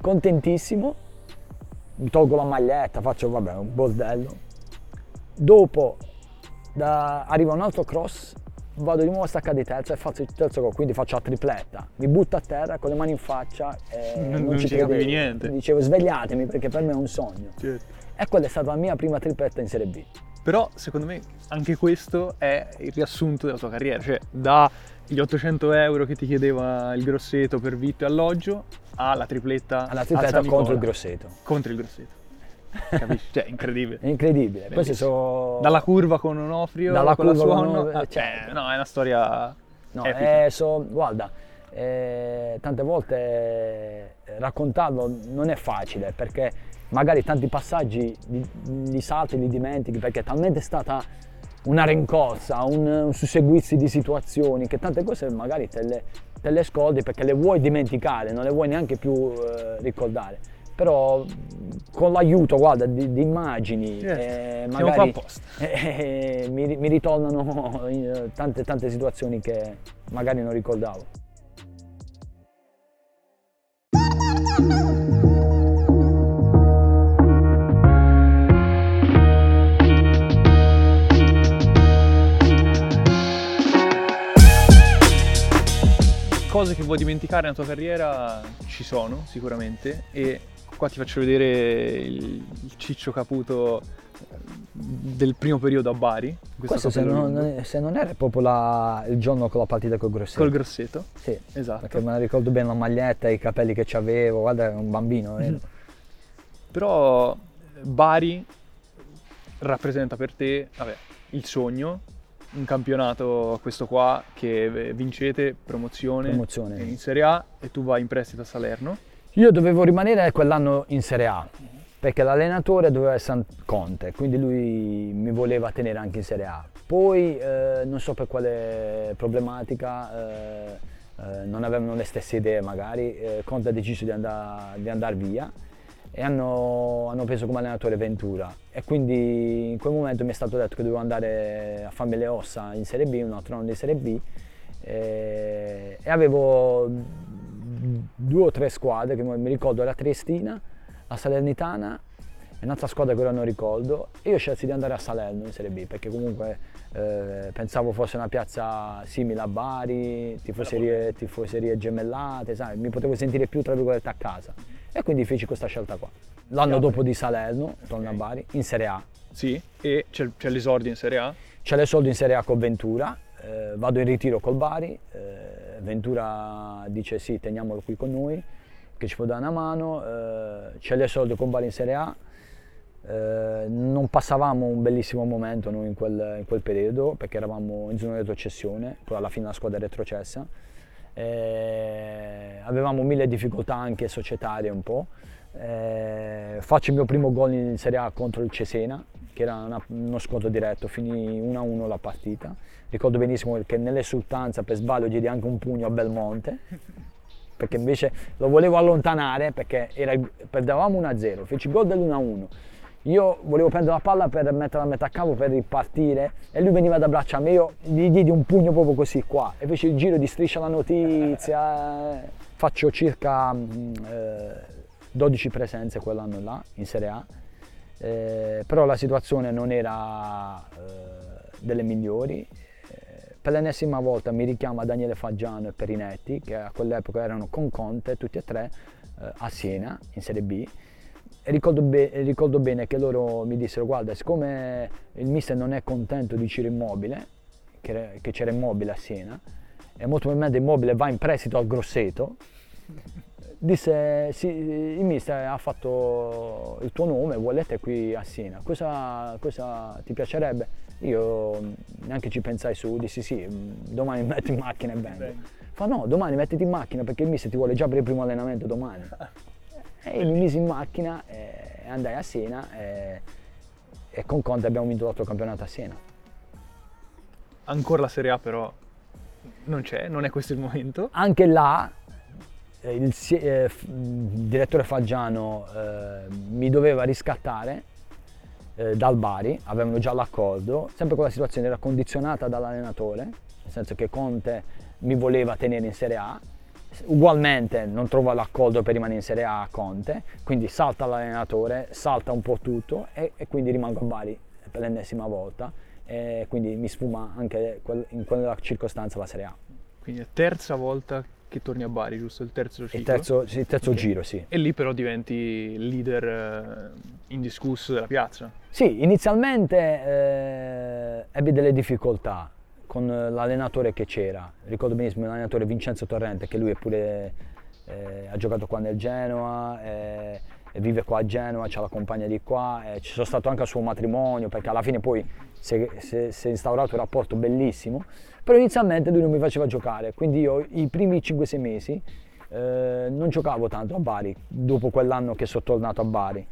contentissimo, mi tolgo la maglietta, faccio vabbè un bordello, dopo arriva un altro cross, vado di nuovo a staccare di terza e faccio il terzo gol, quindi faccio la tripletta, mi butto a terra con le mani in faccia e non ci capivi niente, dicevo svegliatemi perché per me è un sogno, certo. E quella è stata la mia prima tripletta in Serie B. Però secondo me anche questo è il riassunto della tua carriera, cioè dagli 800 euro che ti chiedeva il Grosseto per vitto e alloggio alla tripletta, contro il Grosseto, capisci? Cioè, incredibile. Incredibile. Poi sono... Dalla curva con Onofrio, dalla Colasuonno, cioè, no, è una storia. No, guarda, tante volte raccontarlo non è facile perché magari tanti passaggi li salti, li dimentichi perché è talmente stata una rincorsa, un susseguirsi di situazioni che tante cose magari te le scordi perché le vuoi dimenticare, non le vuoi neanche più ricordare. Però con l'aiuto, guarda, di immagini, magari mi ritornano in tante situazioni che magari non ricordavo. Cose che vuoi dimenticare nella tua carriera ci sono sicuramente e qua ti faccio vedere il Ciccio Caputo del primo periodo a Bari. Questo se non era proprio il giorno con la partita col Grosseto. Col Grosseto? Sì, esatto. Perché me la ricordo bene la maglietta, i capelli che c'avevo, guarda, un bambino. Però Bari rappresenta per te, vabbè, il sogno, un campionato questo qua che vincete, promozione. In Serie A e tu vai in prestito a Salerno. Io dovevo rimanere quell'anno in Serie A perché l'allenatore doveva essere Conte, quindi lui mi voleva tenere anche in Serie A. Poi non so per quale problematica, non avevano le stesse idee magari, Conte ha deciso di andare via e hanno preso come allenatore Ventura e quindi in quel momento mi è stato detto che dovevo andare a farmi le ossa in Serie B, un altro anno in Serie B e avevo due o tre squadre che mi ricordo, la Triestina, la Salernitana e un'altra squadra che ora non ricordo, e io scelsi di andare a Salerno in Serie B perché comunque pensavo fosse una piazza simile a Bari, tifoserie gemellate, sai, mi potevo sentire più tra virgolette a casa e quindi feci questa scelta qua. L'anno dopo di Salerno torno a Bari in Serie A. Sì, e c'è l'esordio in Serie A? C'è l'esordio in Serie A con Ventura, vado in ritiro col Bari, Ventura dice sì, teniamolo qui con noi, che ci può dare una mano, c'è l'esordio con Bari in Serie A, non passavamo un bellissimo momento noi in quel periodo perché eravamo in zona di retrocessione, poi alla fine la squadra è retrocessa, avevamo mille difficoltà anche societarie un po', faccio il mio primo gol in Serie A contro il Cesena, che era uno scontro diretto, finì 1-1 la partita. Ricordo benissimo che nell'esultanza per sbaglio diedi anche un pugno a Belmonte, perché invece lo volevo allontanare perché perdevamo 1-0, feci gol dell'1-1. Io volevo prendere la palla per metterla a metà campo per ripartire e lui veniva ad abbracciarmi, io gli diedi un pugno proprio così qua e feci il giro di Striscia la Notizia, faccio circa 12 presenze quell'anno là in Serie A. Però la situazione non era delle migliori, per l'ennesima volta mi richiama Daniele Faggiano e Perinetti che a quell'epoca erano con Conte tutti e tre a Siena in Serie B e ricordo bene che loro mi dissero guarda siccome il mister non è contento di Ciro Immobile che c'era Immobile a Siena e molto probabilmente Immobile va in prestito al Grosseto disse sì, il mister ha fatto il tuo nome, vuole te qui a Siena, cosa ti piacerebbe? Io neanche ci pensai su, dissi sì, domani mi metto in macchina e vengo. Fa no, domani mettiti in macchina perché il mister ti vuole già per il primo allenamento domani. E mi misi in macchina e andai a Siena e con Conte abbiamo vinto l'altro campionato a Siena. Ancora la Serie A però non c'è, non è questo il momento. Anche là il direttore Faggiano mi doveva riscattare dal Bari, avevano già l'accordo, sempre quella situazione era condizionata dall'allenatore, nel senso che Conte mi voleva tenere in Serie A, ugualmente non trova l'accordo per rimanere in Serie A a Conte, quindi salta l'allenatore, salta un po' tutto e quindi rimango a Bari per l'ennesima volta e quindi mi sfuma anche in quella circostanza la Serie A. Quindi è terza volta che torni a Bari, giusto? Il terzo ciclo? Il terzo okay. Giro, sì. E lì però diventi leader indiscusso della piazza? Sì, inizialmente ebbi delle difficoltà con l'allenatore che c'era. Ricordo benissimo l'allenatore Vincenzo Torrente, che lui è pure, ha giocato qua nel Genoa, vive qua a Genova, c'ha la compagna di qua, ci sono stato anche al suo matrimonio, perché alla fine poi si è instaurato un rapporto bellissimo, però inizialmente lui non mi faceva giocare, quindi io i primi 5-6 mesi non giocavo tanto a Bari, dopo quell'anno che sono tornato a Bari.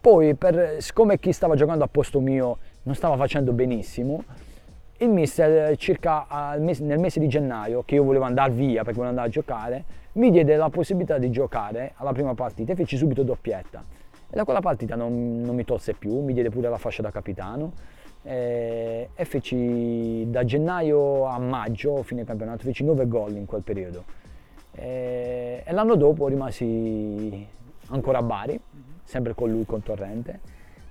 Poi, siccome chi stava giocando a posto mio non stava facendo benissimo, il mister circa nel mese di gennaio, che io volevo andare via perché volevo andare a giocare, mi diede la possibilità di giocare alla prima partita e feci subito doppietta. E da quella partita non mi tolse più, mi diede pure la fascia da capitano e feci da gennaio a maggio, fine campionato, feci 9 gol in quel periodo. E l'anno dopo rimasi ancora a Bari, sempre con lui, con Torrente.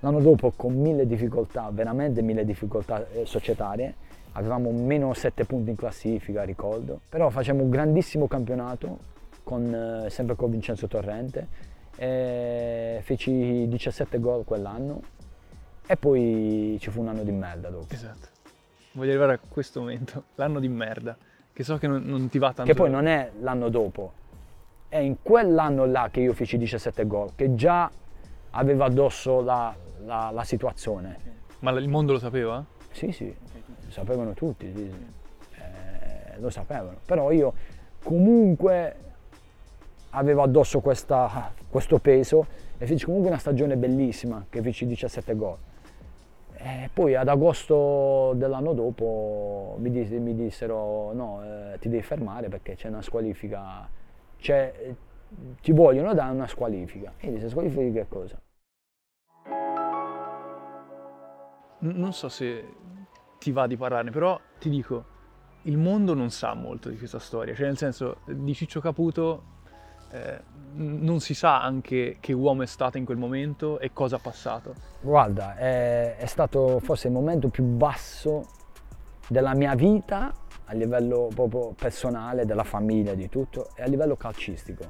L'anno dopo con mille difficoltà, veramente mille difficoltà societarie, avevamo meno 7 punti in classifica, ricordo. Però facciamo un grandissimo campionato, sempre con Vincenzo Torrente, feci 17 gol quell'anno e poi ci fu un anno di merda dopo. Esatto, voglio arrivare a questo momento, l'anno di merda, che so che non ti va tanto. Che poi non è l'anno dopo, è in quell'anno là che io feci 17 gol, che già aveva addosso la situazione. Ma il mondo lo sapeva? Sì, sì, lo sapevano tutti, sì, sì. Lo sapevano, però io comunque avevo addosso questo peso e feci comunque una stagione bellissima, che feci 17 gol. Poi ad agosto dell'anno dopo mi dissero no, ti devi fermare perché c'è una squalifica, ti vogliono dare una squalifica. E dice, squalifica di che cosa? Non so se ti va di parlarne, però ti dico, il mondo non sa molto di questa storia, cioè nel senso di Ciccio Caputo non si sa anche che uomo è stato in quel momento e cosa ha passato. Guarda, è stato forse il momento più basso della mia vita a livello proprio personale, della famiglia, di tutto, e a livello calcistico.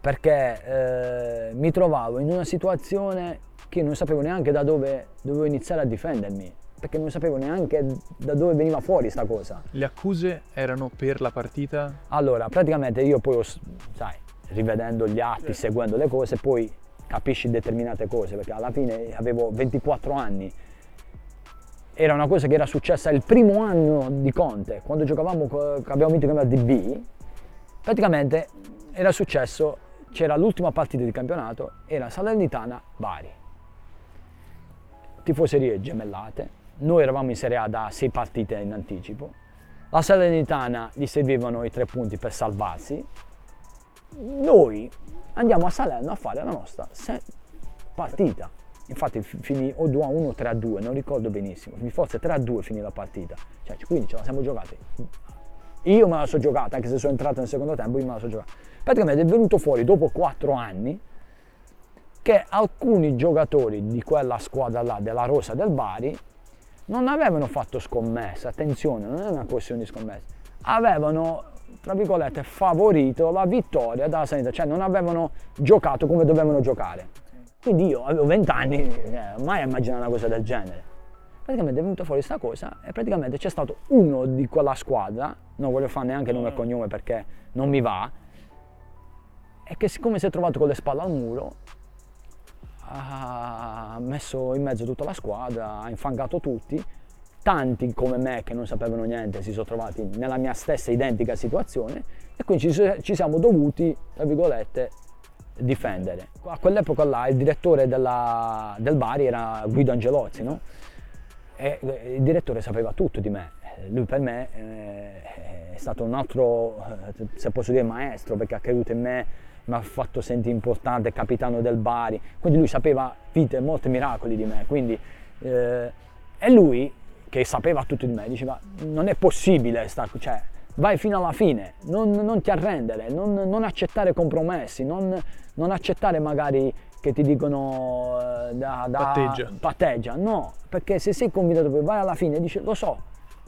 Perché mi trovavo in una situazione che non sapevo neanche da dove dovevo iniziare a difendermi, perché non sapevo neanche da dove veniva fuori sta cosa. Le accuse erano per la partita? Allora, praticamente io poi, sai, rivedendo gli atti, seguendo le cose, poi capisci determinate cose, perché alla fine avevo 24 anni. Era una cosa che era successa il primo anno di Conte, quando giocavamo, abbiamo vinto il campionato di B, praticamente era successo, c'era l'ultima partita di campionato, era Salernitana-Bari. Tifoserie gemellate, noi eravamo in Serie A da 6 partite in anticipo, la Salernitana gli servivano i 3 punti per salvarsi, noi andiamo a Salerno a fare la nostra partita. Infatti finì o 2-1 o 3-2, non ricordo benissimo, forse 3-2 finì la partita, cioè, quindi ce la siamo giocati. Io me la so giocata, anche se sono entrato nel secondo tempo, io me la so giocata. Praticamente è venuto fuori dopo 4 anni che alcuni giocatori di quella squadra là, della rosa del Bari, non avevano fatto scommesse, attenzione, non è una questione di scommesse, avevano, tra virgolette, favorito la vittoria dalla sanità, cioè non avevano giocato come dovevano giocare. Quindi io avevo 20 anni, mai immaginavo una cosa del genere. praticamente è venuta fuori questa cosa e praticamente c'è stato uno di quella squadra, non voglio fare neanche nome e cognome perché non mi va, e che siccome si è trovato con le spalle al muro ha messo in mezzo tutta la squadra, ha infangato tutti, tanti come me che non sapevano niente si sono trovati nella mia stessa identica situazione e quindi ci siamo dovuti, tra virgolette, difendere. A quell'epoca là il direttore del Bari era Guido Angelozzi, no? E il direttore sapeva tutto di me, lui per me è stato un altro, se posso dire, maestro, perché ha creduto in me, mi ha fatto sentire importante, capitano del Bari, quindi lui sapeva vite, molti miracoli di me, quindi e lui che sapeva tutto di me diceva non è possibile, cioè vai fino alla fine, non ti arrendere, non accettare compromessi, non accettare magari che ti dicono patteggia, no, perché se sei convinto poi vai alla fine, dice lo so,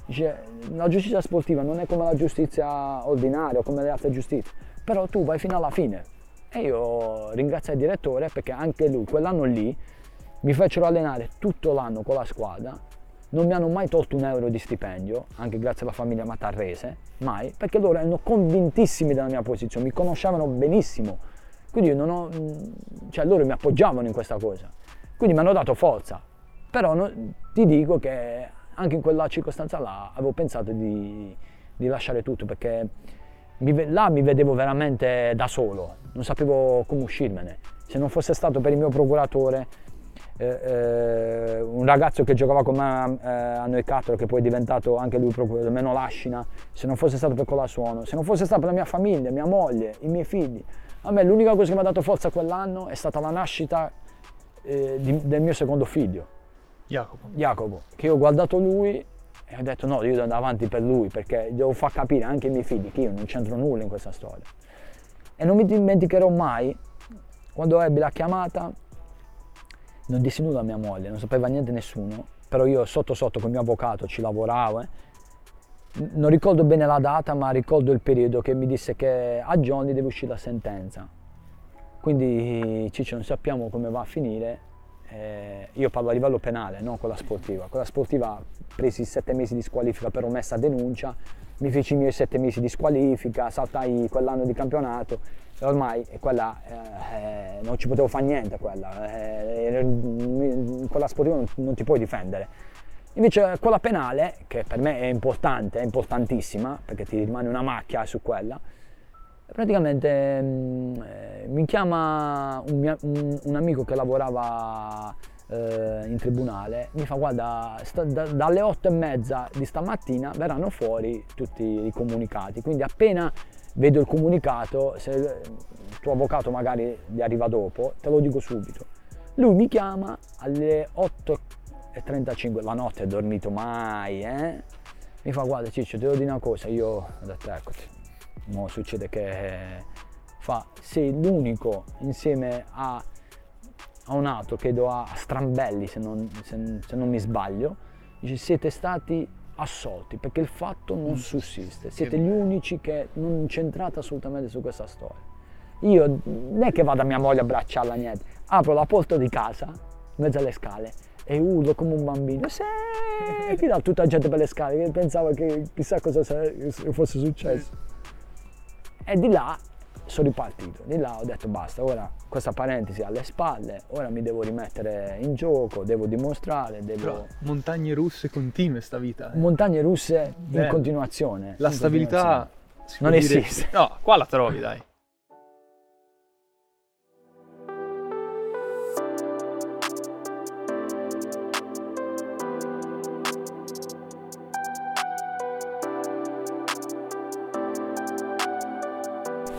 dice, la giustizia sportiva non è come la giustizia ordinaria o come le altre giustizie, però tu vai fino alla fine. E io ringraziai il direttore perché anche lui quell'anno lì mi fecero allenare tutto l'anno con la squadra, non mi hanno mai tolto un euro di stipendio, anche grazie alla famiglia Matarrese, mai, perché loro erano convintissimi della mia posizione, mi conoscevano benissimo, quindi io non ho, cioè loro mi appoggiavano in questa cosa, quindi mi hanno dato forza, però ti dico che anche in quella circostanza là avevo pensato di lasciare tutto, perché là mi vedevo veramente da solo, non sapevo come uscirmene, se non fosse stato per il mio procuratore, un ragazzo che giocava con me a Noicattaro, che poi è diventato anche lui proprio meno Lascina, se non fosse stato per Colasuonno, se non fosse stato per la mia famiglia, mia moglie, i miei figli, a me l'unica cosa che mi ha dato forza quell'anno è stata la nascita del mio secondo figlio Jacopo, che io ho guardato lui e ho detto no, io devo andare avanti per lui, perché devo far capire anche ai miei figli che io non c'entro nulla in questa storia. E non mi dimenticherò mai quando ebbi la chiamata. Non dissi nulla a mia moglie, non sapeva niente nessuno, però io sotto sotto con il mio avvocato ci lavoravo, non ricordo bene la data, ma ricordo il periodo che mi disse che a giorni deve uscire la sentenza. Quindi Ciccio non sappiamo come va a finire, io parlo a livello penale, non con la sportiva. Con la sportiva presi 7 mesi di squalifica per omessa denuncia, mi feci i miei 7 mesi di squalifica, saltai quell'anno di campionato, e ormai quella non ci potevo fare niente, quella con la sportiva non ti puoi difendere. Invece quella penale, che per me è importante, è importantissima, perché ti rimane una macchia su quella, praticamente mi chiama un amico che lavorava in tribunale, mi fa guarda, dalle 8:30 di stamattina verranno fuori tutti i comunicati, quindi appena vedo il comunicato, se il tuo avvocato magari gli arriva dopo, te lo dico subito. Lui mi chiama alle 8:35, la notte ho dormito mai, mi fa guarda Ciccio, te devo dire una cosa, io ho detto eccoti, mo succede che fa, sei l'unico insieme a un altro, credo a Strambelli se non mi sbaglio, dice siete stati assolti perché il fatto non sussiste, siete gli unici che non c'entrate assolutamente su questa storia. Io non è che vado a mia moglie a abbracciarla, niente, apro la porta di casa in mezzo alle scale e urlo come un bambino, che dà tutta la gente per le scale, che pensavo che chissà cosa fosse successo. E di là sono ripartito, di là ho detto basta, ora questa parentesi alle spalle, ora mi devo rimettere in gioco, devo dimostrare, devo... Però montagne russe continue sta vita. Montagne russe in continuazione. La stabilità non esiste. No, qua la trovi dai.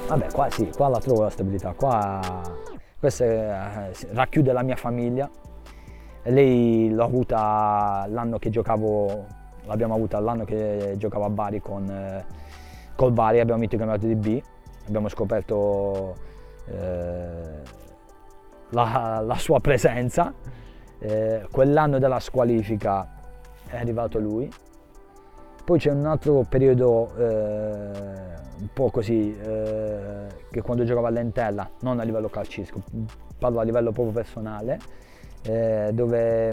Vabbè, qua sì, qua la trovo la stabilità, questa racchiude la mia famiglia, lei l'ho avuta l'anno che giocavo, l'abbiamo avuta l'anno che giocavo a Bari col Bari, abbiamo vinto il campionato di B, abbiamo scoperto la sua presenza, quell'anno della squalifica è arrivato lui. Poi c'è un altro periodo un po' così, che quando giocavo all'Entella, non a livello calcistico, parlo a livello proprio personale, dove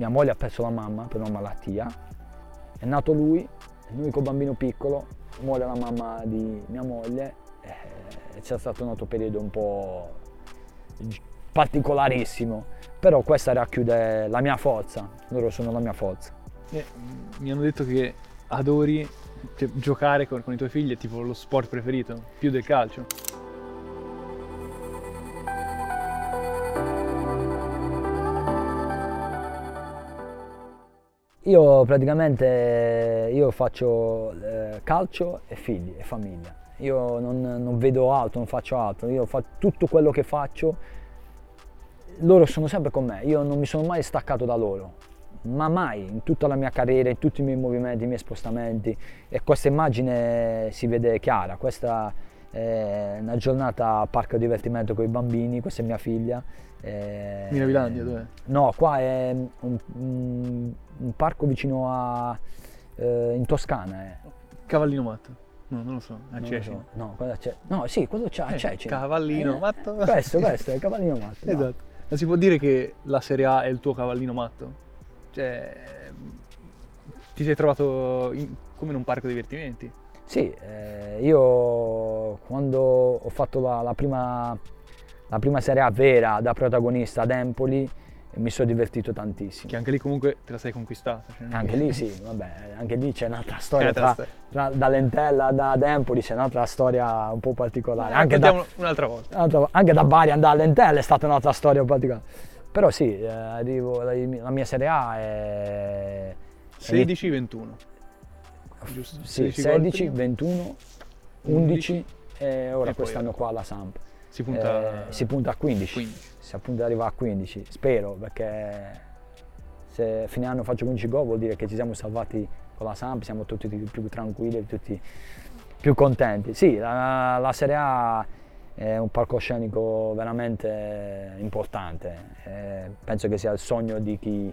mia moglie ha perso la mamma per una malattia, è nato lui, l'unico bambino piccolo, muore la mamma di mia moglie, c'è stato un altro periodo un po' particolarissimo, però questa racchiude la mia forza, loro sono la mia forza. Mi hanno detto che adori giocare con i tuoi figli, è tipo lo sport preferito, più del calcio. Io praticamente faccio calcio e figli e famiglia, io non vedo altro, non faccio altro, io faccio tutto quello che faccio, loro sono sempre con me, io non mi sono mai staccato da loro, ma mai, in tutta la mia carriera, in tutti i miei movimenti, i miei spostamenti, e questa immagine si vede chiara, questa è una giornata a parco divertimento con i bambini, questa è mia figlia. Mirabilandia dov'è? No, qua è un parco vicino a in Toscana. Cavallino Matto? No, non lo so, a Cecina. No, cosa c'è? No, sì, quello c'è a Cecina. Cavallino Matto? Questo è Cavallino Matto. Esatto. No. Ma si può dire che la Serie A è il tuo Cavallino Matto? Cioè, ti sei trovato come in un parco divertimenti? Sì, io quando ho fatto la prima Serie A vera da protagonista ad Empoli mi sono divertito tantissimo. Che anche lì comunque te la sei conquistata. Cioè anche lì sì, vabbè, anche lì c'è un'altra storia, da Lentella, ad Empoli c'è un'altra storia un po' particolare. Anche da, un'altra volta. Anche da Bari andare a Lentella è stata un'altra storia particolare. Però sì, la mia Serie A è... 16-21. Giusto? Sì, 16-21, 11 e ora quest'anno qua la Samp. Si punta a 15. Si appunta ad arrivare a 15, spero, perché se fine anno faccio 15 gol vuol dire che ci siamo salvati con la Samp, siamo tutti più tranquilli, tutti più contenti. Sì, la Serie A è un palcoscenico veramente importante, penso che sia il sogno di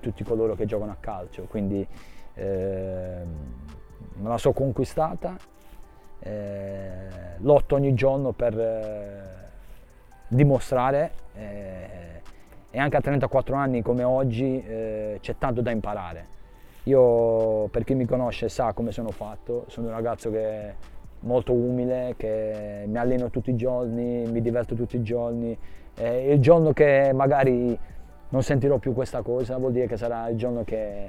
tutti coloro che giocano a calcio, quindi me la sono conquistata. Lotto ogni giorno per dimostrare e anche a 34 anni come oggi c'è tanto da imparare. Io, per chi mi conosce sa come sono fatto, sono un ragazzo che è molto umile, che mi alleno tutti i giorni, mi diverto tutti i giorni, e il giorno che magari non sentirò più questa cosa vuol dire che sarà il giorno che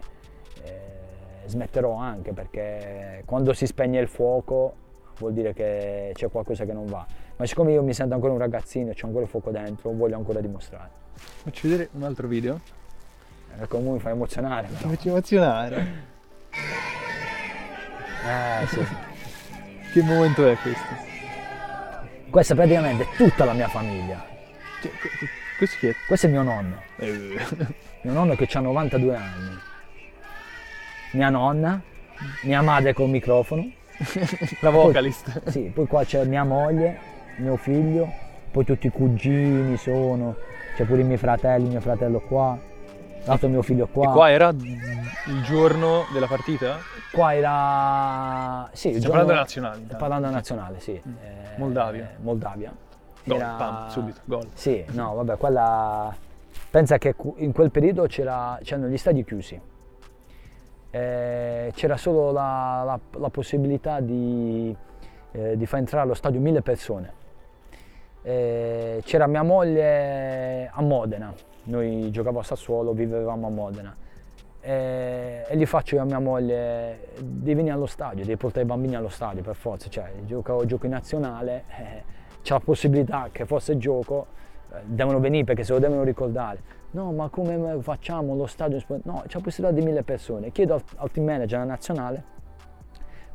smetterò, anche perché quando si spegne il fuoco vuol dire che c'è qualcosa che non va, ma siccome io mi sento ancora un ragazzino, c'ho ancora il fuoco dentro, voglio ancora dimostrare. Faccio vedere un altro video. Comunque mi fa emozionare. Però. Mi faccio emozionare. Sì. Che momento è questo? Questa praticamente è tutta la mia famiglia. Cioè, questo chi è? Questo è mio nonno. Mio nonno che ha 92 anni. Mia nonna, mia madre col microfono. La vocalist. Poi, sì, poi qua c'è mia moglie, mio figlio, poi tutti i cugini sono, c'è pure i miei fratelli, mio fratello qua, l'altro mio figlio qua. E qua era il giorno della partita? Qua era... sì, stiamo parlando nazionale. Parlando nazionale, sì. Moldavia. Moldavia. Gol, era... pam, subito, gol. Sì, no, vabbè, quella... Pensa che in quel periodo c'erano gli stadi chiusi. C'era solo la possibilità di far entrare allo stadio 1000 persone. C'era mia moglie a Modena, noi giocavamo a Sassuolo, vivevamo a Modena, e gli faccio io a mia moglie: devi venire allo stadio, devi portare i bambini allo stadio per forza, cioè gioco in nazionale, c'è la possibilità che fosse gioco, devono venire perché se lo devono ricordare. No, ma come facciamo lo stadio? No, c'è la possibilità di 1000 persone. Chiedo al team manager della nazionale,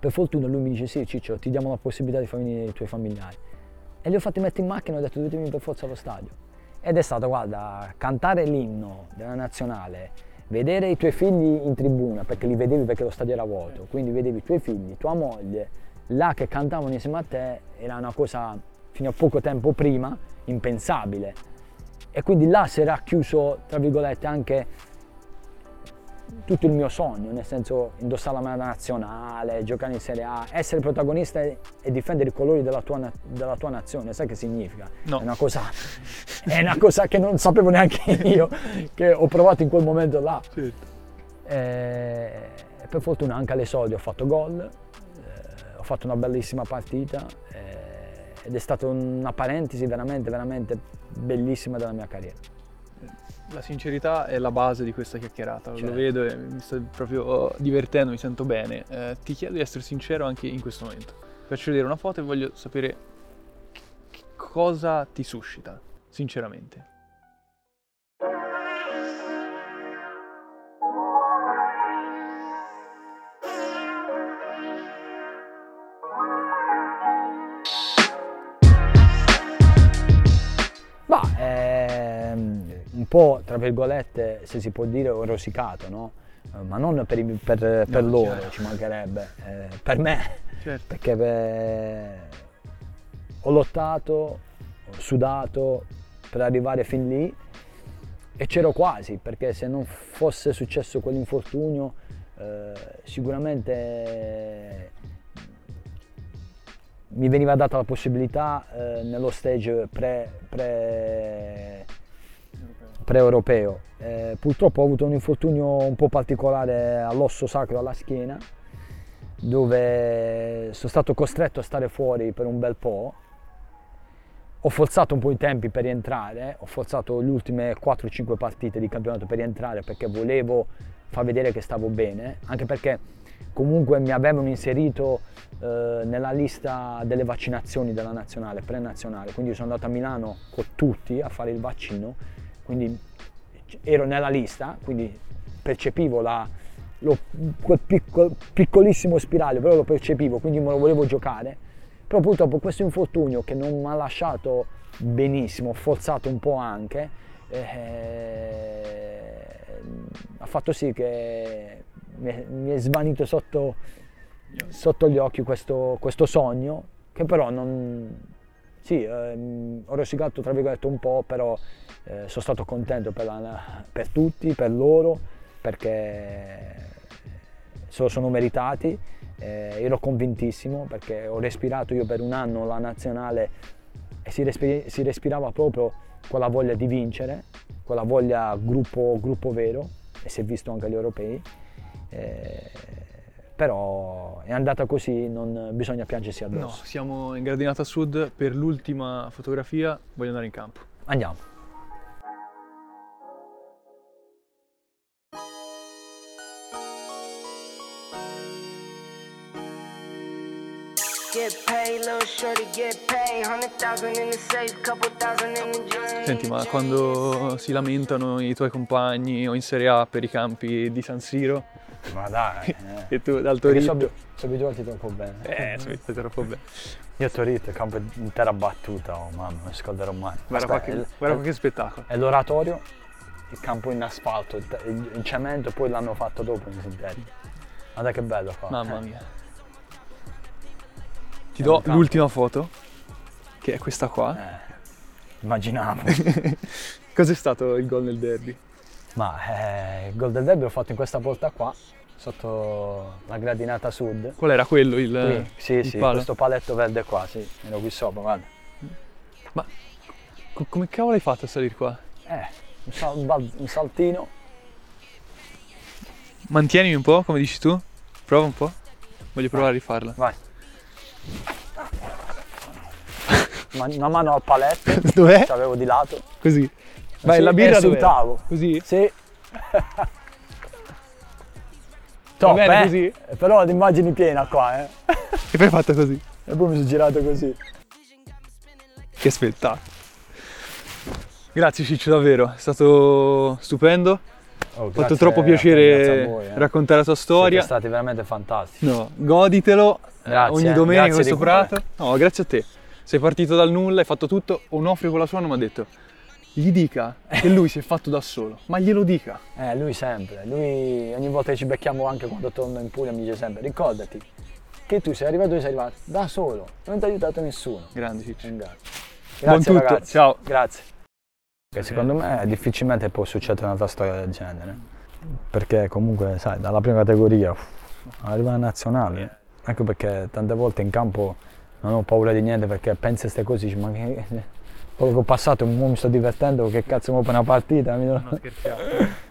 per fortuna lui mi dice: sì Ciccio, ti diamo la possibilità di far venire i tuoi familiari. E li ho fatti mettere in macchina e ho detto: dovete venire per forza allo stadio. Ed è stato, guarda, cantare l'inno della nazionale, vedere i tuoi figli in tribuna, perché li vedevi perché lo stadio era vuoto, quindi vedevi i tuoi figli, tua moglie, là che cantavano insieme a te, era una cosa fino a poco tempo prima impensabile. E quindi là si era chiuso, tra virgolette, anche tutto il mio sogno, nel senso indossare la maglia nazionale, giocare in Serie A, essere protagonista e difendere i colori della tua nazione, sai che significa? No. È una cosa che non sapevo neanche io, che ho provato in quel momento là. Certo. Per fortuna anche alle soldi ho fatto gol, ho fatto una bellissima partita ed è stata una parentesi veramente, veramente bellissima della mia carriera. La sincerità è la base di questa chiacchierata, certo. Lo vedo e mi sto proprio divertendo, mi sento bene. Ti chiedo di essere sincero anche in questo momento. Faccio vedere una foto e voglio sapere che cosa ti suscita, sinceramente. Po', tra virgolette, se si può dire, ho rosicato, no? Ma non per loro, certo. Ci mancherebbe, per me, certo. Perché ho lottato, ho sudato per arrivare fin lì e c'ero quasi, perché se non fosse successo quell'infortunio sicuramente mi veniva data la possibilità nello stage pre-europeo. Purtroppo ho avuto un infortunio un po' particolare all'osso sacro, alla schiena, dove sono stato costretto a stare fuori per un bel po'. Ho forzato un po' i tempi per rientrare, ho forzato le ultime 4-5 partite di campionato per rientrare perché volevo far vedere che stavo bene, anche perché comunque mi avevano inserito nella lista delle vaccinazioni della nazionale, pre-nazionale, quindi sono andato a Milano con tutti a fare il vaccino. Quindi ero nella lista, quindi percepivo quel piccolissimo spirale, però lo percepivo, quindi me lo volevo giocare. Però purtroppo questo infortunio che non mi ha lasciato benissimo, forzato un po' anche, ha fatto sì che mi è svanito sotto gli occhi questo sogno, che però non... Sì, ho rosicato tra virgolette un po', però sono stato contento per tutti, per loro, perché sono meritati. Ero convintissimo perché ho respirato io per un anno la nazionale e si respirava proprio quella voglia di vincere, quella voglia gruppo vero, e si è visto anche agli europei. Però è andata così, non bisogna piangersi addosso. No, siamo in Gradinata Sud, per l'ultima fotografia voglio andare in campo. Andiamo. Senti, ma quando si lamentano i tuoi compagni o in Serie A per i campi di San Siro, ma dai, e tu dal Toritto? Sono abituati troppo bene. Sono abituati troppo bene. Io a Toritto il campo è intera battuta, oh mamma, non scorderò mai. Guarda che spettacolo. È l'oratorio, il campo in asfalto, in cemento, poi l'hanno fatto dopo in sintetica. Guarda che bello qua. Mamma mia. Ti do l'ultima foto, che è questa qua. Immaginavo. Cos'è stato il gol nel derby? Il gol del derby l'ho fatto in questa porta qua, sotto la Gradinata Sud. Qual era quello? Il palo? Questo paletto verde qua, sì, ero qui sopra, guarda. Ma come cavolo hai fatto a salire qua? Un saltino. Mantienimi un po', come dici tu? Prova un po'. Voglio provare a rifarla. Vai. Una mano al paletto. Dov'è? Ci avevo di lato. Così. Vai, sì, la birra sul tavolo. Così? Sì. Top, va bene, così. Però l'immagine piena qua, eh. E poi è fatta così. E poi mi sono girato così. Che spettacolo. Grazie Ciccio, davvero. È stato stupendo. Ho fatto troppo piacere voi, raccontare la tua storia. Siete stati veramente fantastici. No, goditelo. Grazie, ogni domenica questo prato. No, grazie a te. Sei partito dal nulla, hai fatto tutto. Onofrio Colasuonno mi ha detto: gli dica che lui si è fatto da solo, ma glielo dica. Lui sempre, lui ogni volta che ci becchiamo, anche quando torno in Puglia, mi dice sempre: ricordati che tu sei arrivato da solo, non ti ha aiutato nessuno. Grande Ciccio. Grazie ragazzi. Ciao. Grazie. Secondo me difficilmente può succedere un'altra storia del genere. perché comunque sai, dalla prima categoria arriva la nazionale, anche perché tante volte in campo non ho paura di niente, perché penso a queste cose, dici, ma che quello che ho passato mi sto divertendo, che cazzo, mi ho appena partita, non scherziamo.